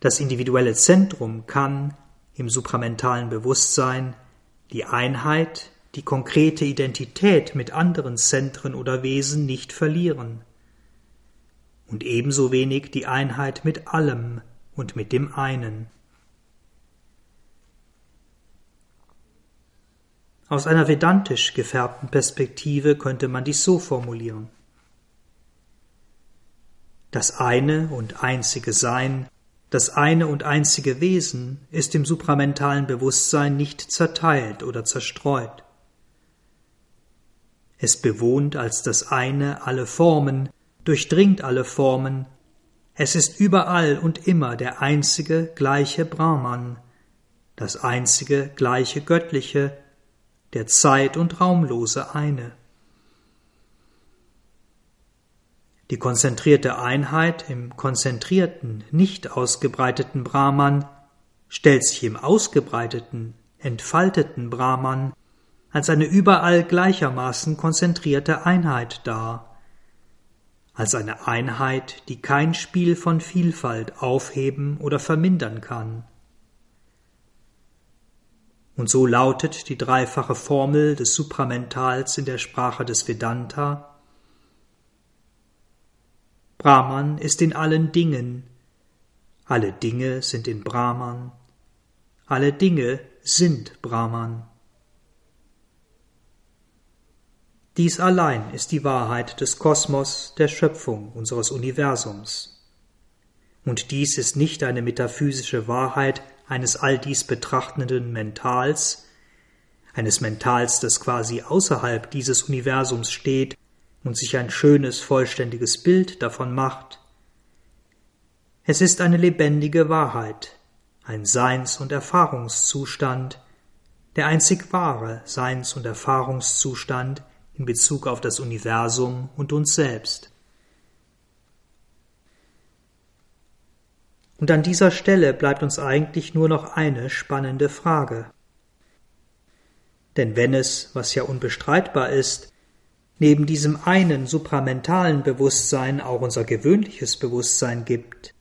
Das individuelle Zentrum kann im supramentalen Bewusstsein die Einheit, die konkrete Identität mit anderen Zentren oder Wesen nicht verlieren und ebenso wenig die Einheit mit allem und mit dem einen. Aus einer vedantisch gefärbten Perspektive könnte man dies so formulieren. Das eine und einzige Sein, das eine und einzige Wesen ist im supramentalen Bewusstsein nicht zerteilt oder zerstreut. Es bewohnt als das eine alle Formen, durchdringt alle Formen, es ist überall und immer der einzige gleiche Brahman, das einzige gleiche Göttliche, der zeit- und raumlose Eine. Die konzentrierte Einheit im konzentrierten, nicht ausgebreiteten Brahman stellt sich im ausgebreiteten, entfalteten Brahman als eine überall gleichermaßen konzentrierte Einheit dar, als eine Einheit, die kein Spiel von Vielfalt aufheben oder vermindern kann. Und so lautet die dreifache Formel des Supramentals in der Sprache des Vedanta: Brahman ist in allen Dingen, alle Dinge sind in Brahman, alle Dinge sind Brahman. Dies allein ist die Wahrheit des Kosmos, der Schöpfung unseres Universums. Und dies ist nicht eine metaphysische Wahrheit eines all dies betrachtenden Mentals, eines Mentals, das quasi außerhalb dieses Universums steht und sich ein schönes, vollständiges Bild davon macht. Es ist eine lebendige Wahrheit, ein Seins- und Erfahrungszustand, der einzig wahre Seins- und Erfahrungszustand in Bezug auf das Universum und uns selbst. Und an dieser Stelle bleibt uns eigentlich nur noch eine spannende Frage. Denn wenn es, was ja unbestreitbar ist, neben diesem einen supramentalen Bewusstsein auch unser gewöhnliches Bewusstsein gibt,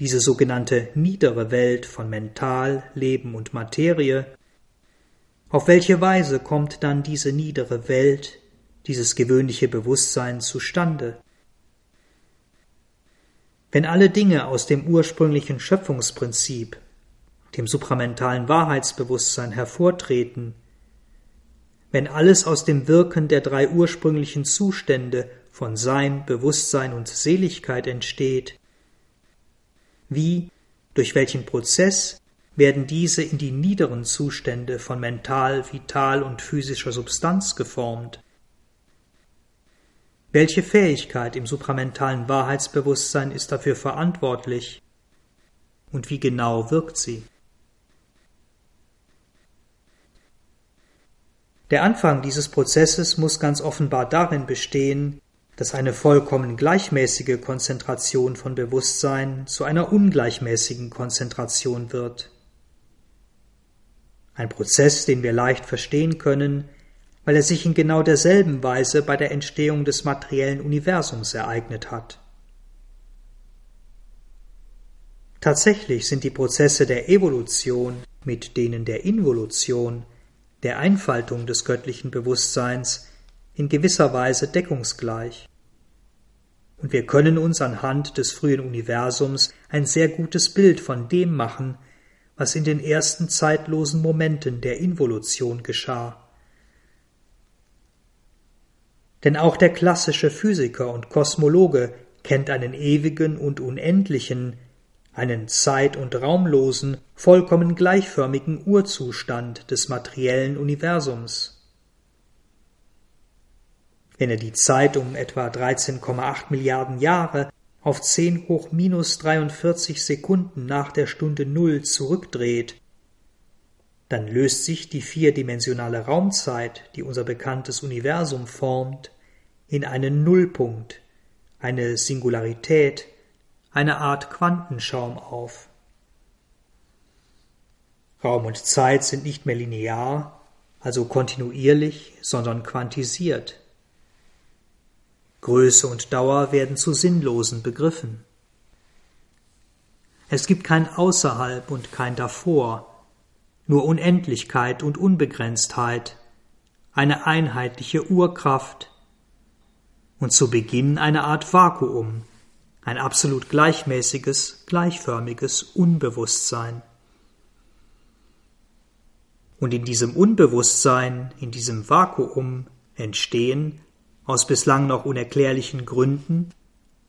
diese sogenannte niedere Welt von Mental, Leben und Materie, auf welche Weise kommt dann diese niedere Welt, dieses gewöhnliche Bewusstsein zustande. Wenn alle Dinge aus dem ursprünglichen Schöpfungsprinzip, dem supramentalen Wahrheitsbewusstsein, hervortreten, wenn alles aus dem Wirken der drei ursprünglichen Zustände von Sein, Bewusstsein und Seligkeit entsteht, wie, durch welchen Prozess werden diese in die niederen Zustände von mental, vital und physischer Substanz geformt? Welche Fähigkeit im supramentalen Wahrheitsbewusstsein ist dafür verantwortlich? Und wie genau wirkt sie? Der Anfang dieses Prozesses muss ganz offenbar darin bestehen, dass eine vollkommen gleichmäßige Konzentration von Bewusstsein zu einer ungleichmäßigen Konzentration wird. Ein Prozess, den wir leicht verstehen können, weil er sich in genau derselben Weise bei der Entstehung des materiellen Universums ereignet hat. Tatsächlich sind die Prozesse der Evolution mit denen der Involution, der Einfaltung des göttlichen Bewusstseins, in gewisser Weise deckungsgleich. Und wir können uns anhand des frühen Universums ein sehr gutes Bild von dem machen, was in den ersten zeitlosen Momenten der Involution geschah. Denn auch der klassische Physiker und Kosmologe kennt einen ewigen und unendlichen, einen zeit- und raumlosen, vollkommen gleichförmigen Urzustand des materiellen Universums. Wenn er die Zeit um etwa dreizehn Komma acht Milliarden Jahre auf zehn hoch minus dreiundvierzig Sekunden nach der Stunde Null zurückdreht, dann löst sich die vierdimensionale Raumzeit, die unser bekanntes Universum formt, in einen Nullpunkt, eine Singularität, eine Art Quantenschaum auf. Raum und Zeit sind nicht mehr linear, also kontinuierlich, sondern quantisiert. Größe und Dauer werden zu sinnlosen Begriffen. Es gibt kein Außerhalb und kein Davor, nur Unendlichkeit und Unbegrenztheit, eine einheitliche Urkraft und zu Beginn eine Art Vakuum, ein absolut gleichmäßiges, gleichförmiges Unbewusstsein. Und in diesem Unbewusstsein, in diesem Vakuum entstehen, aus bislang noch unerklärlichen Gründen,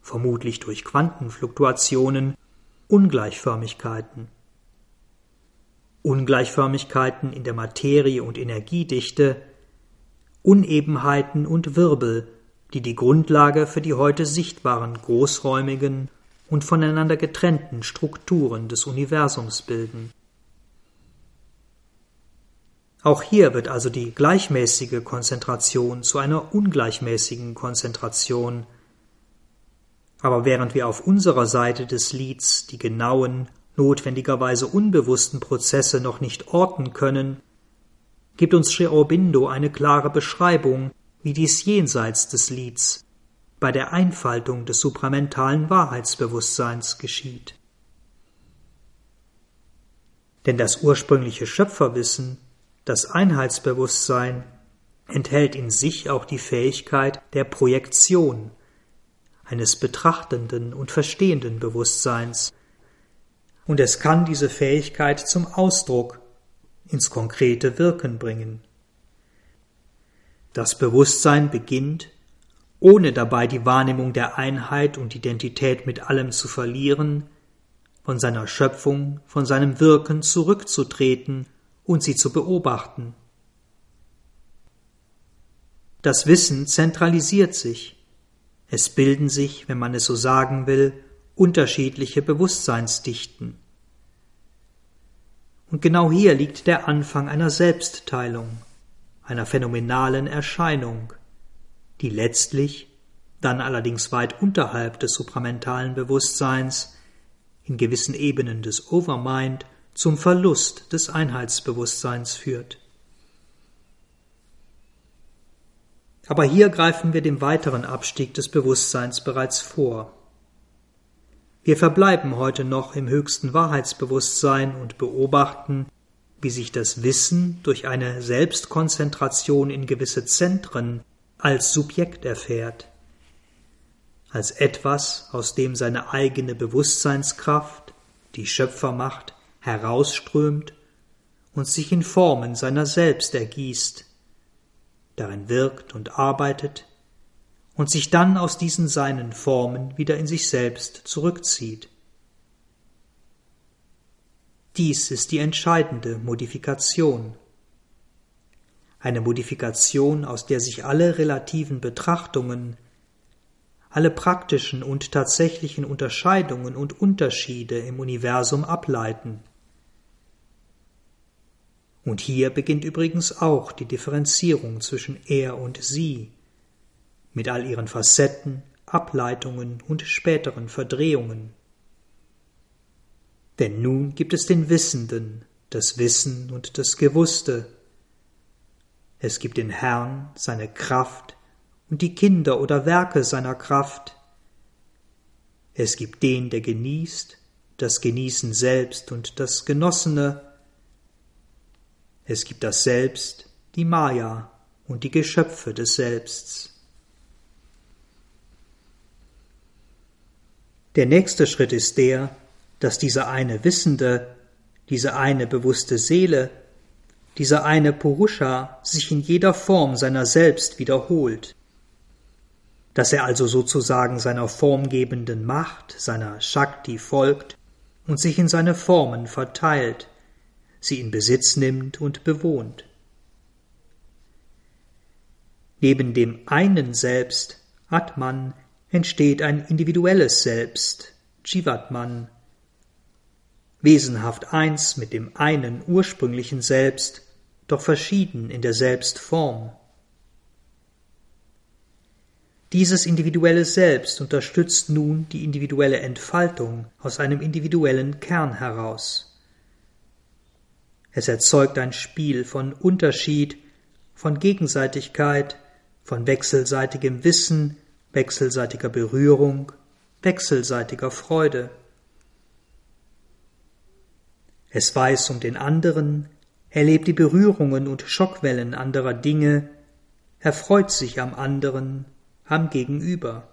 vermutlich durch Quantenfluktuationen, Ungleichförmigkeiten. Ungleichförmigkeiten in der Materie- und Energiedichte, Unebenheiten und Wirbel, die die Grundlage für die heute sichtbaren, großräumigen und voneinander getrennten Strukturen des Universums bilden. Auch hier wird also die gleichmäßige Konzentration zu einer ungleichmäßigen Konzentration. Aber während wir auf unserer Seite des Lieds die genauen, notwendigerweise unbewussten Prozesse noch nicht orten können, gibt uns Sri Aurobindo eine klare Beschreibung, wie dies jenseits des Lieds bei der Einfaltung des supramentalen Wahrheitsbewusstseins geschieht. Denn das ursprüngliche Schöpferwissen, das Einheitsbewusstsein, enthält in sich auch die Fähigkeit der Projektion, eines betrachtenden und verstehenden Bewusstseins, und es kann diese Fähigkeit zum Ausdruck, ins konkrete Wirken bringen. Das Bewusstsein beginnt, ohne dabei die Wahrnehmung der Einheit und Identität mit allem zu verlieren, von seiner Schöpfung, von seinem Wirken zurückzutreten und sie zu beobachten. Das Wissen zentralisiert sich. Es bilden sich, wenn man es so sagen will, unterschiedliche Bewusstseinsdichten. Und genau hier liegt der Anfang einer Selbstteilung, einer phänomenalen Erscheinung, die letztlich, dann allerdings weit unterhalb des supramentalen Bewusstseins, in gewissen Ebenen des Overmind, zum Verlust des Einheitsbewusstseins führt. Aber hier greifen wir dem weiteren Abstieg des Bewusstseins bereits vor. Wir verbleiben heute noch im höchsten Wahrheitsbewusstsein und beobachten, wie sich das Wissen durch eine Selbstkonzentration in gewisse Zentren, als Subjekt erfährt, als etwas, aus dem seine eigene Bewusstseinskraft, die Schöpfermacht, herausströmt und sich in Formen seiner selbst ergießt, darin wirkt und arbeitet und sich dann aus diesen seinen Formen wieder in sich selbst zurückzieht. Dies ist die entscheidende Modifikation. Eine Modifikation, aus der sich alle relativen Betrachtungen, alle praktischen und tatsächlichen Unterscheidungen und Unterschiede im Universum ableiten. Und hier beginnt übrigens auch die Differenzierung zwischen er und sie, mit all ihren Facetten, Ableitungen und späteren Verdrehungen. Denn nun gibt es den Wissenden, das Wissen und das Gewusste. Es gibt den Herrn, seine Kraft und die Kinder oder Werke seiner Kraft. Es gibt den, der genießt, das Genießen selbst und das Genossene. Es gibt das Selbst, die Maya und die Geschöpfe des Selbsts. Der nächste Schritt ist der, dass diese eine Wissende, diese eine bewusste Seele, dieser eine Purusha sich in jeder Form seiner selbst wiederholt, dass er also sozusagen seiner formgebenden Macht, seiner Shakti folgt und sich in seine Formen verteilt, sie in Besitz nimmt und bewohnt. Neben dem einen Selbst, Atman, entsteht ein individuelles Selbst, Jivatman, wesenhaft eins mit dem einen ursprünglichen Selbst, doch verschieden in der Selbstform. Dieses individuelle Selbst unterstützt nun die individuelle Entfaltung aus einem individuellen Kern heraus. Es erzeugt ein Spiel von Unterschied, von Gegenseitigkeit, von wechselseitigem Wissen, wechselseitiger Berührung, wechselseitiger Freude. Es weiß um den anderen, erlebt die Berührungen und Schockwellen anderer Dinge, erfreut sich am anderen, am Gegenüber.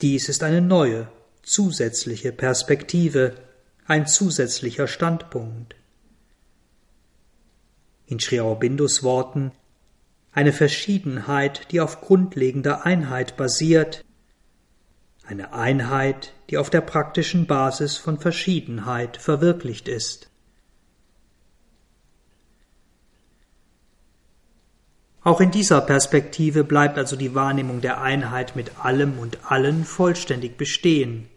Dies ist eine neue, zusätzliche Perspektive, ein zusätzlicher Standpunkt. In Sri Aurobindos Worten: eine Verschiedenheit, die auf grundlegender Einheit basiert, eine Einheit, die auf der praktischen Basis von Verschiedenheit verwirklicht ist. Auch in dieser Perspektive bleibt also die Wahrnehmung der Einheit mit allem und allen vollständig bestehen.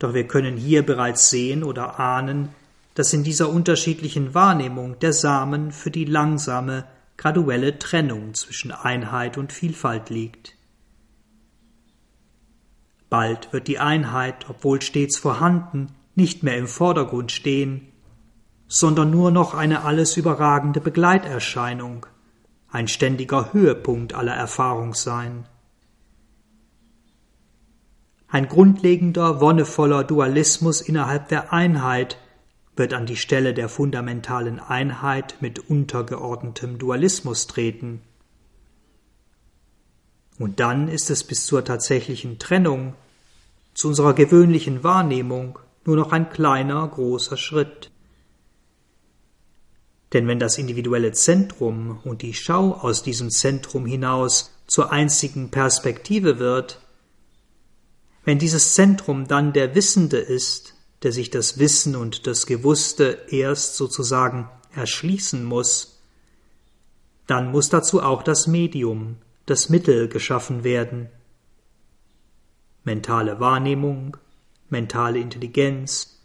Doch wir können hier bereits sehen oder ahnen, dass in dieser unterschiedlichen Wahrnehmung der Samen für die langsame, graduelle Trennung zwischen Einheit und Vielfalt liegt. Bald wird die Einheit, obwohl stets vorhanden, nicht mehr im Vordergrund stehen, sondern nur noch eine alles überragende Begleiterscheinung, ein ständiger Höhepunkt aller Erfahrung sein. Ein grundlegender, wonnevoller Dualismus innerhalb der Einheit wird an die Stelle der fundamentalen Einheit mit untergeordnetem Dualismus treten. Und dann ist es bis zur tatsächlichen Trennung, zu unserer gewöhnlichen Wahrnehmung, nur noch ein kleiner, großer Schritt. Denn wenn das individuelle Zentrum und die Schau aus diesem Zentrum hinaus zur einzigen Perspektive wird, wenn dieses Zentrum dann der Wissende ist, der sich das Wissen und das Gewusste erst sozusagen erschließen muss, dann muss dazu auch das Medium, das Mittel geschaffen werden. Mentale Wahrnehmung, mentale Intelligenz,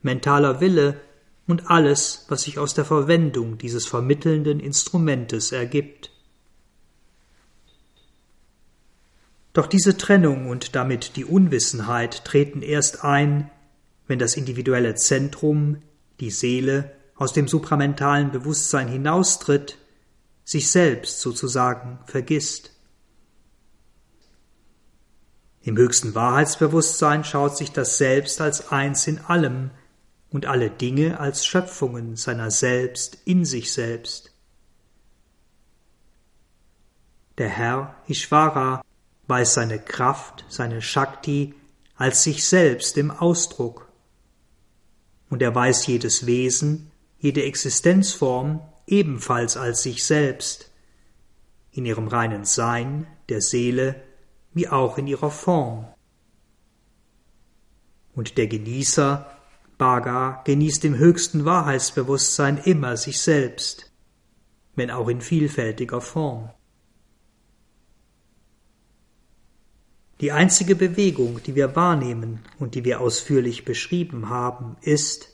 mentaler Wille und alles, was sich aus der Verwendung dieses vermittelnden Instrumentes ergibt. Doch diese Trennung und damit die Unwissenheit treten erst ein, wenn das individuelle Zentrum, die Seele, aus dem supramentalen Bewusstsein hinaustritt, sich selbst sozusagen vergisst. Im höchsten Wahrheitsbewusstsein schaut sich das Selbst als eins in allem und alle Dinge als Schöpfungen seiner selbst in sich selbst. der Herr Ishvara, weiß seine Kraft, seine Shakti als sich selbst im Ausdruck. Und er weiß jedes Wesen, jede Existenzform ebenfalls als sich selbst, in ihrem reinen Sein, der Seele, wie auch in ihrer Form. Und der Genießer, Bhaga, genießt im höchsten Wahrheitsbewusstsein immer sich selbst, wenn auch in vielfältiger Form. Die einzige Bewegung, die wir wahrnehmen und die wir ausführlich beschrieben haben, ist,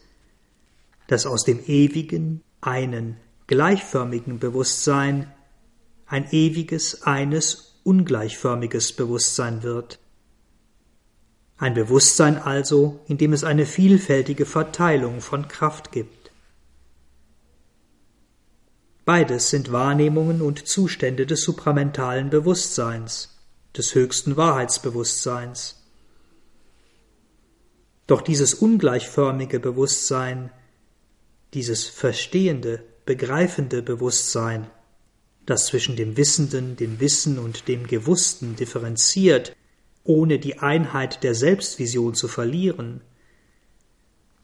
dass aus dem ewigen, einen, gleichförmigen Bewusstsein ein ewiges, eines, ungleichförmiges Bewusstsein wird. Ein Bewusstsein also, in dem es eine vielfältige Verteilung von Kraft gibt. Beides sind Wahrnehmungen und Zustände des supramentalen Bewusstseins, des höchsten Wahrheitsbewusstseins. Doch dieses ungleichförmige Bewusstsein, dieses verstehende, begreifende Bewusstsein, das zwischen dem Wissenden, dem Wissen und dem Gewussten differenziert, ohne die Einheit der Selbstvision zu verlieren,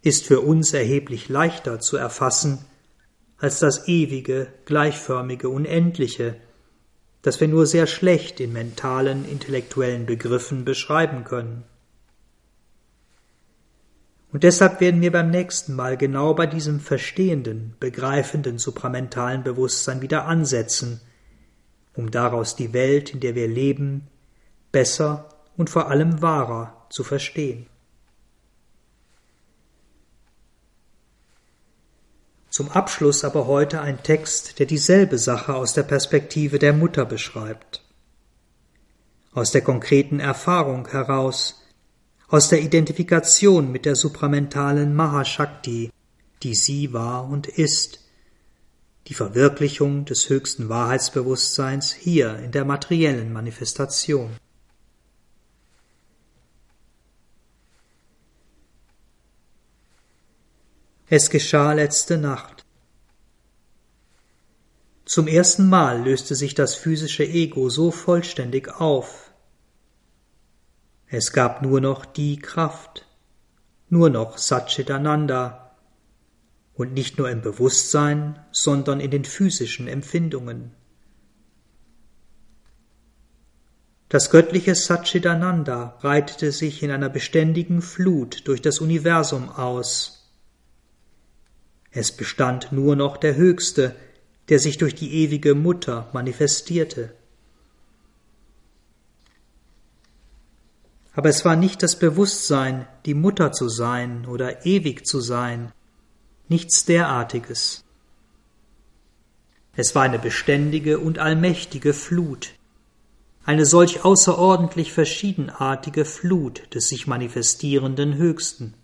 ist für uns erheblich leichter zu erfassen als das ewige, gleichförmige, unendliche, das wir nur sehr schlecht in mentalen, intellektuellen Begriffen beschreiben können. Und deshalb werden wir beim nächsten Mal genau bei diesem verstehenden, begreifenden, supramentalen Bewusstsein wieder ansetzen, um daraus die Welt, in der wir leben, besser und vor allem wahrer zu verstehen. Zum Abschluss aber heute ein Text, der dieselbe Sache aus der Perspektive der Mutter beschreibt. Aus der konkreten Erfahrung heraus, aus der Identifikation mit der supramentalen Mahashakti, die sie war und ist, die Verwirklichung des höchsten Wahrheitsbewusstseins hier in der materiellen Manifestation. Es geschah letzte Nacht. Zum ersten Mal löste sich das physische Ego so vollständig auf. Es gab nur noch die Kraft, nur noch Satchitananda, und nicht nur im Bewusstsein, sondern in den physischen Empfindungen. Das göttliche Satchitananda breitete sich in einer beständigen Flut durch das Universum aus. Es bestand nur noch der Höchste, der sich durch die ewige Mutter manifestierte. Aber es war nicht das Bewusstsein, die Mutter zu sein oder ewig zu sein, nichts derartiges. Es war eine beständige und allmächtige Flut, eine solch außerordentlich verschiedenartige Flut des sich manifestierenden Höchsten.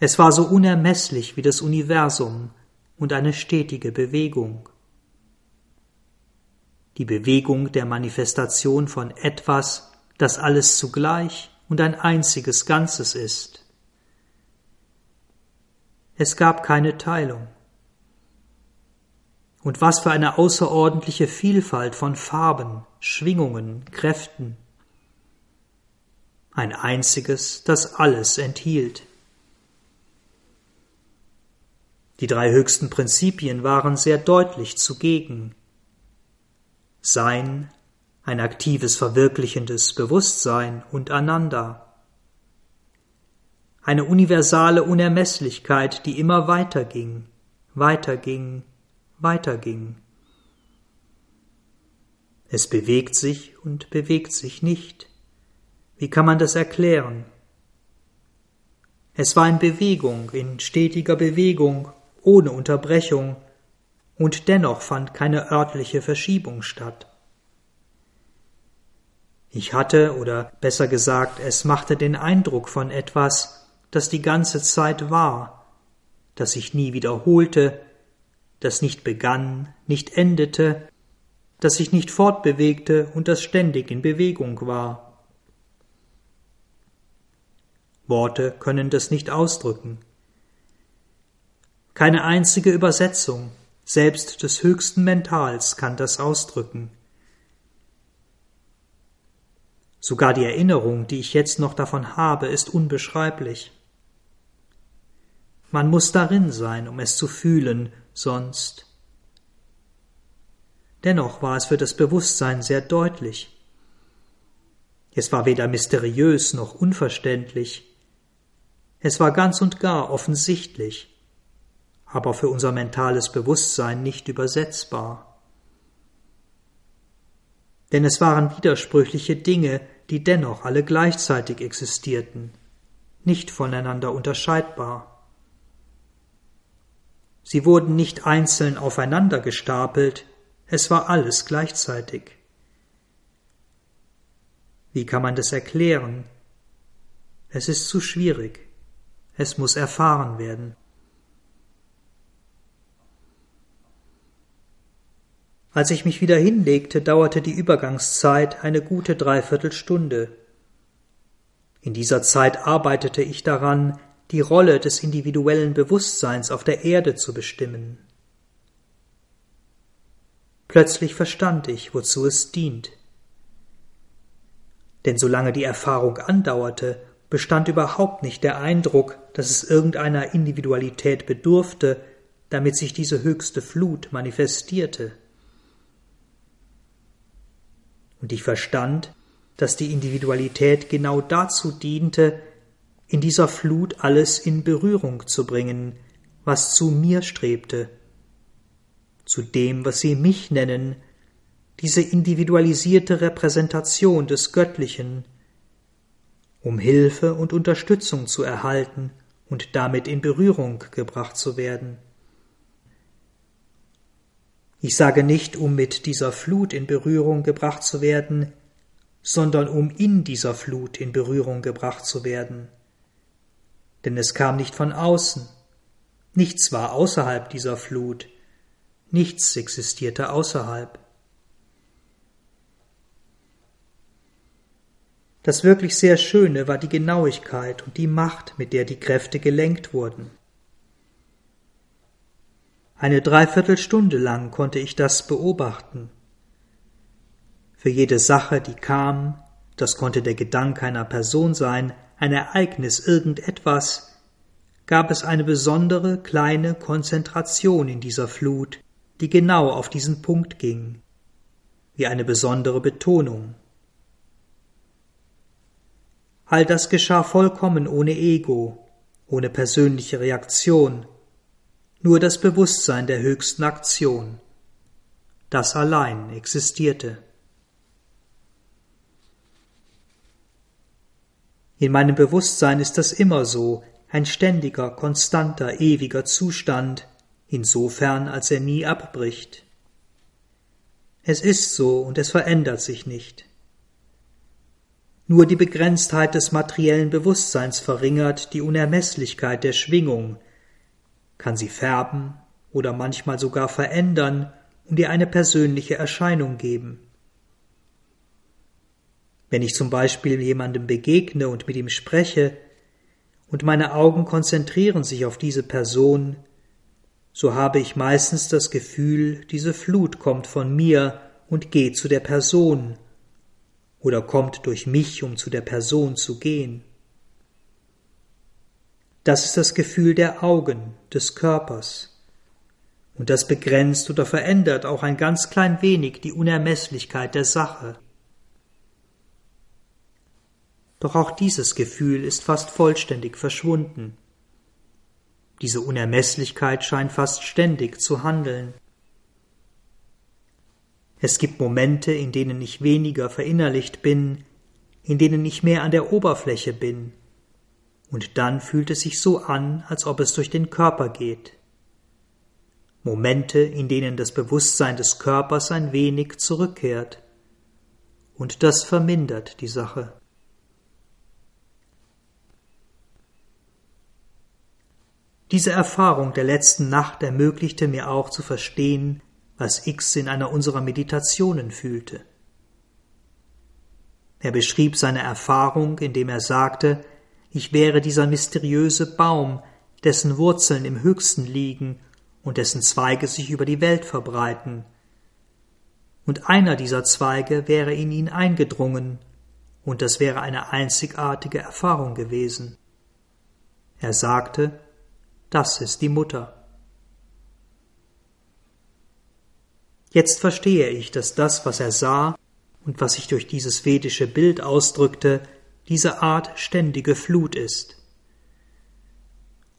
Es war so unermesslich wie das Universum und eine stetige Bewegung. Die Bewegung der Manifestation von etwas, das alles zugleich und ein einziges Ganzes ist. Es gab keine Teilung. Und was für eine außerordentliche Vielfalt von Farben, Schwingungen, Kräften. Ein einziges, das alles enthielt. Die drei höchsten Prinzipien waren sehr deutlich zugegen. Sein, ein aktives, verwirklichendes Bewusstsein und Ananda. Eine universale Unermesslichkeit, die immer weiterging, weiterging, weiterging. Es bewegt sich und bewegt sich nicht. Wie kann man das erklären? Es war in Bewegung, in stetiger Bewegung, ohne Unterbrechung, und dennoch fand keine örtliche Verschiebung statt. Ich hatte, oder besser gesagt, es machte den Eindruck von etwas, das die ganze Zeit war, das sich nie wiederholte, das nicht begann, nicht endete, das sich nicht fortbewegte und das ständig in Bewegung war. Worte können das nicht ausdrücken. Keine einzige Übersetzung, Selbst des höchsten Mentals kann das ausdrücken. Sogar die Erinnerung, die ich jetzt noch davon habe, ist unbeschreiblich. Man muss darin sein, um es zu fühlen, sonst. Dennoch war es für das Bewusstsein sehr deutlich. Es war weder mysteriös noch unverständlich. Es war ganz und gar offensichtlich, aber für unser mentales Bewusstsein nicht übersetzbar. Denn es waren widersprüchliche Dinge, die dennoch alle gleichzeitig existierten, nicht voneinander unterscheidbar. Sie wurden nicht einzeln aufeinander gestapelt, es war alles gleichzeitig. Wie kann man das erklären? Es ist zu schwierig, es muss erfahren werden. Als ich mich wieder hinlegte, dauerte die Übergangszeit eine gute Dreiviertelstunde. In dieser Zeit arbeitete ich daran, die Rolle des individuellen Bewusstseins auf der Erde zu bestimmen. Plötzlich verstand ich, wozu es dient. Denn solange die Erfahrung andauerte, bestand überhaupt nicht der Eindruck, dass es irgendeiner Individualität bedurfte, damit sich diese höchste Flut manifestierte. Und ich verstand, dass die Individualität genau dazu diente, in dieser Flut alles in Berührung zu bringen, was zu mir strebte, zu dem, was sie mich nennen, diese individualisierte Repräsentation des Göttlichen, um Hilfe und Unterstützung zu erhalten und damit in Berührung gebracht zu werden. Ich sage nicht, um mit dieser Flut in Berührung gebracht zu werden, sondern um in dieser Flut in Berührung gebracht zu werden. Denn es kam nicht von außen, nichts war außerhalb dieser Flut, nichts existierte außerhalb. Das wirklich sehr Schöne war die Genauigkeit und die Macht, mit der die Kräfte gelenkt wurden. Eine Dreiviertelstunde lang konnte ich das beobachten. Für jede Sache, die kam, das konnte der Gedanke einer Person sein, ein Ereignis, irgendetwas, gab es eine besondere kleine Konzentration in dieser Flut, die genau auf diesen Punkt ging, wie eine besondere Betonung. All das geschah vollkommen ohne Ego, ohne persönliche Reaktion, nur das Bewusstsein der höchsten Aktion. Das allein existierte. In meinem Bewusstsein ist das immer so, ein ständiger, konstanter, ewiger Zustand, insofern als er nie abbricht. Es ist so und es verändert sich nicht. Nur die Begrenztheit des materiellen Bewusstseins verringert die Unermesslichkeit der Schwingung, kann sie färben oder manchmal sogar verändern und ihr eine persönliche Erscheinung geben. Wenn ich zum Beispiel jemandem begegne und mit ihm spreche und meine Augen konzentrieren sich auf diese Person, so habe ich meistens das Gefühl, diese Flut kommt von mir und geht zu der Person oder kommt durch mich, um zu der Person zu gehen. Das ist das Gefühl der Augen, des Körpers. Und das begrenzt oder verändert auch ein ganz klein wenig die Unermesslichkeit der Sache. Doch auch dieses Gefühl ist fast vollständig verschwunden. Diese Unermesslichkeit scheint fast ständig zu handeln. Es gibt Momente, in denen ich weniger verinnerlicht bin, in denen ich mehr an der Oberfläche bin, und dann fühlt es sich so an, als ob es durch den Körper geht. Momente, in denen das Bewusstsein des Körpers ein wenig zurückkehrt, und das vermindert die Sache. Diese Erfahrung der letzten Nacht ermöglichte mir auch zu verstehen, was X in einer unserer Meditationen fühlte. Er beschrieb seine Erfahrung, indem er sagte, ich wäre dieser mysteriöse Baum, dessen Wurzeln im Höchsten liegen und dessen Zweige sich über die Welt verbreiten. Und einer dieser Zweige wäre in ihn eingedrungen, und das wäre eine einzigartige Erfahrung gewesen. Er sagte, das ist die Mutter. Jetzt verstehe ich, dass das, was er sah und was sich durch dieses vedische Bild ausdrückte, diese Art ständige Flut ist.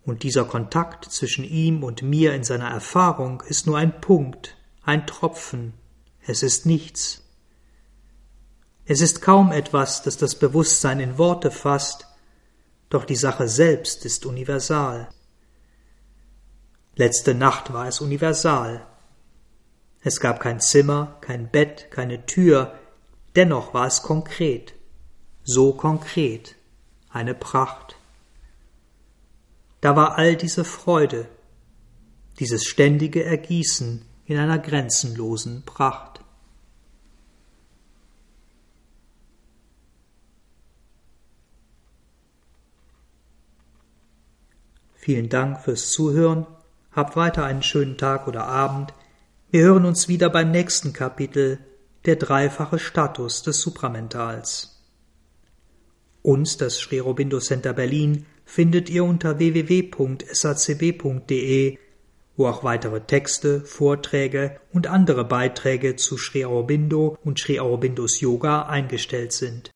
Und dieser Kontakt zwischen ihm und mir in seiner Erfahrung ist nur ein Punkt, ein Tropfen, es ist nichts. Es ist kaum etwas, das das Bewusstsein in Worte fasst, doch die Sache selbst ist universal. Letzte Nacht war es universal. Es gab kein Zimmer, kein Bett, keine Tür, dennoch war es konkret, so konkret, eine Pracht. Da war all diese Freude, dieses ständige Ergießen in einer grenzenlosen Pracht. Vielen Dank fürs Zuhören. Habt weiter einen schönen Tag oder Abend. Wir hören uns wieder beim nächsten Kapitel, der dreifache Status des Supramentals. Uns, das Sri Aurobindo Center Berlin, findet ihr unter w w w punkt s a c b punkt d e, wo auch weitere Texte, Vorträge und andere Beiträge zu Sri Aurobindo und Sri Aurobindos Yoga eingestellt sind.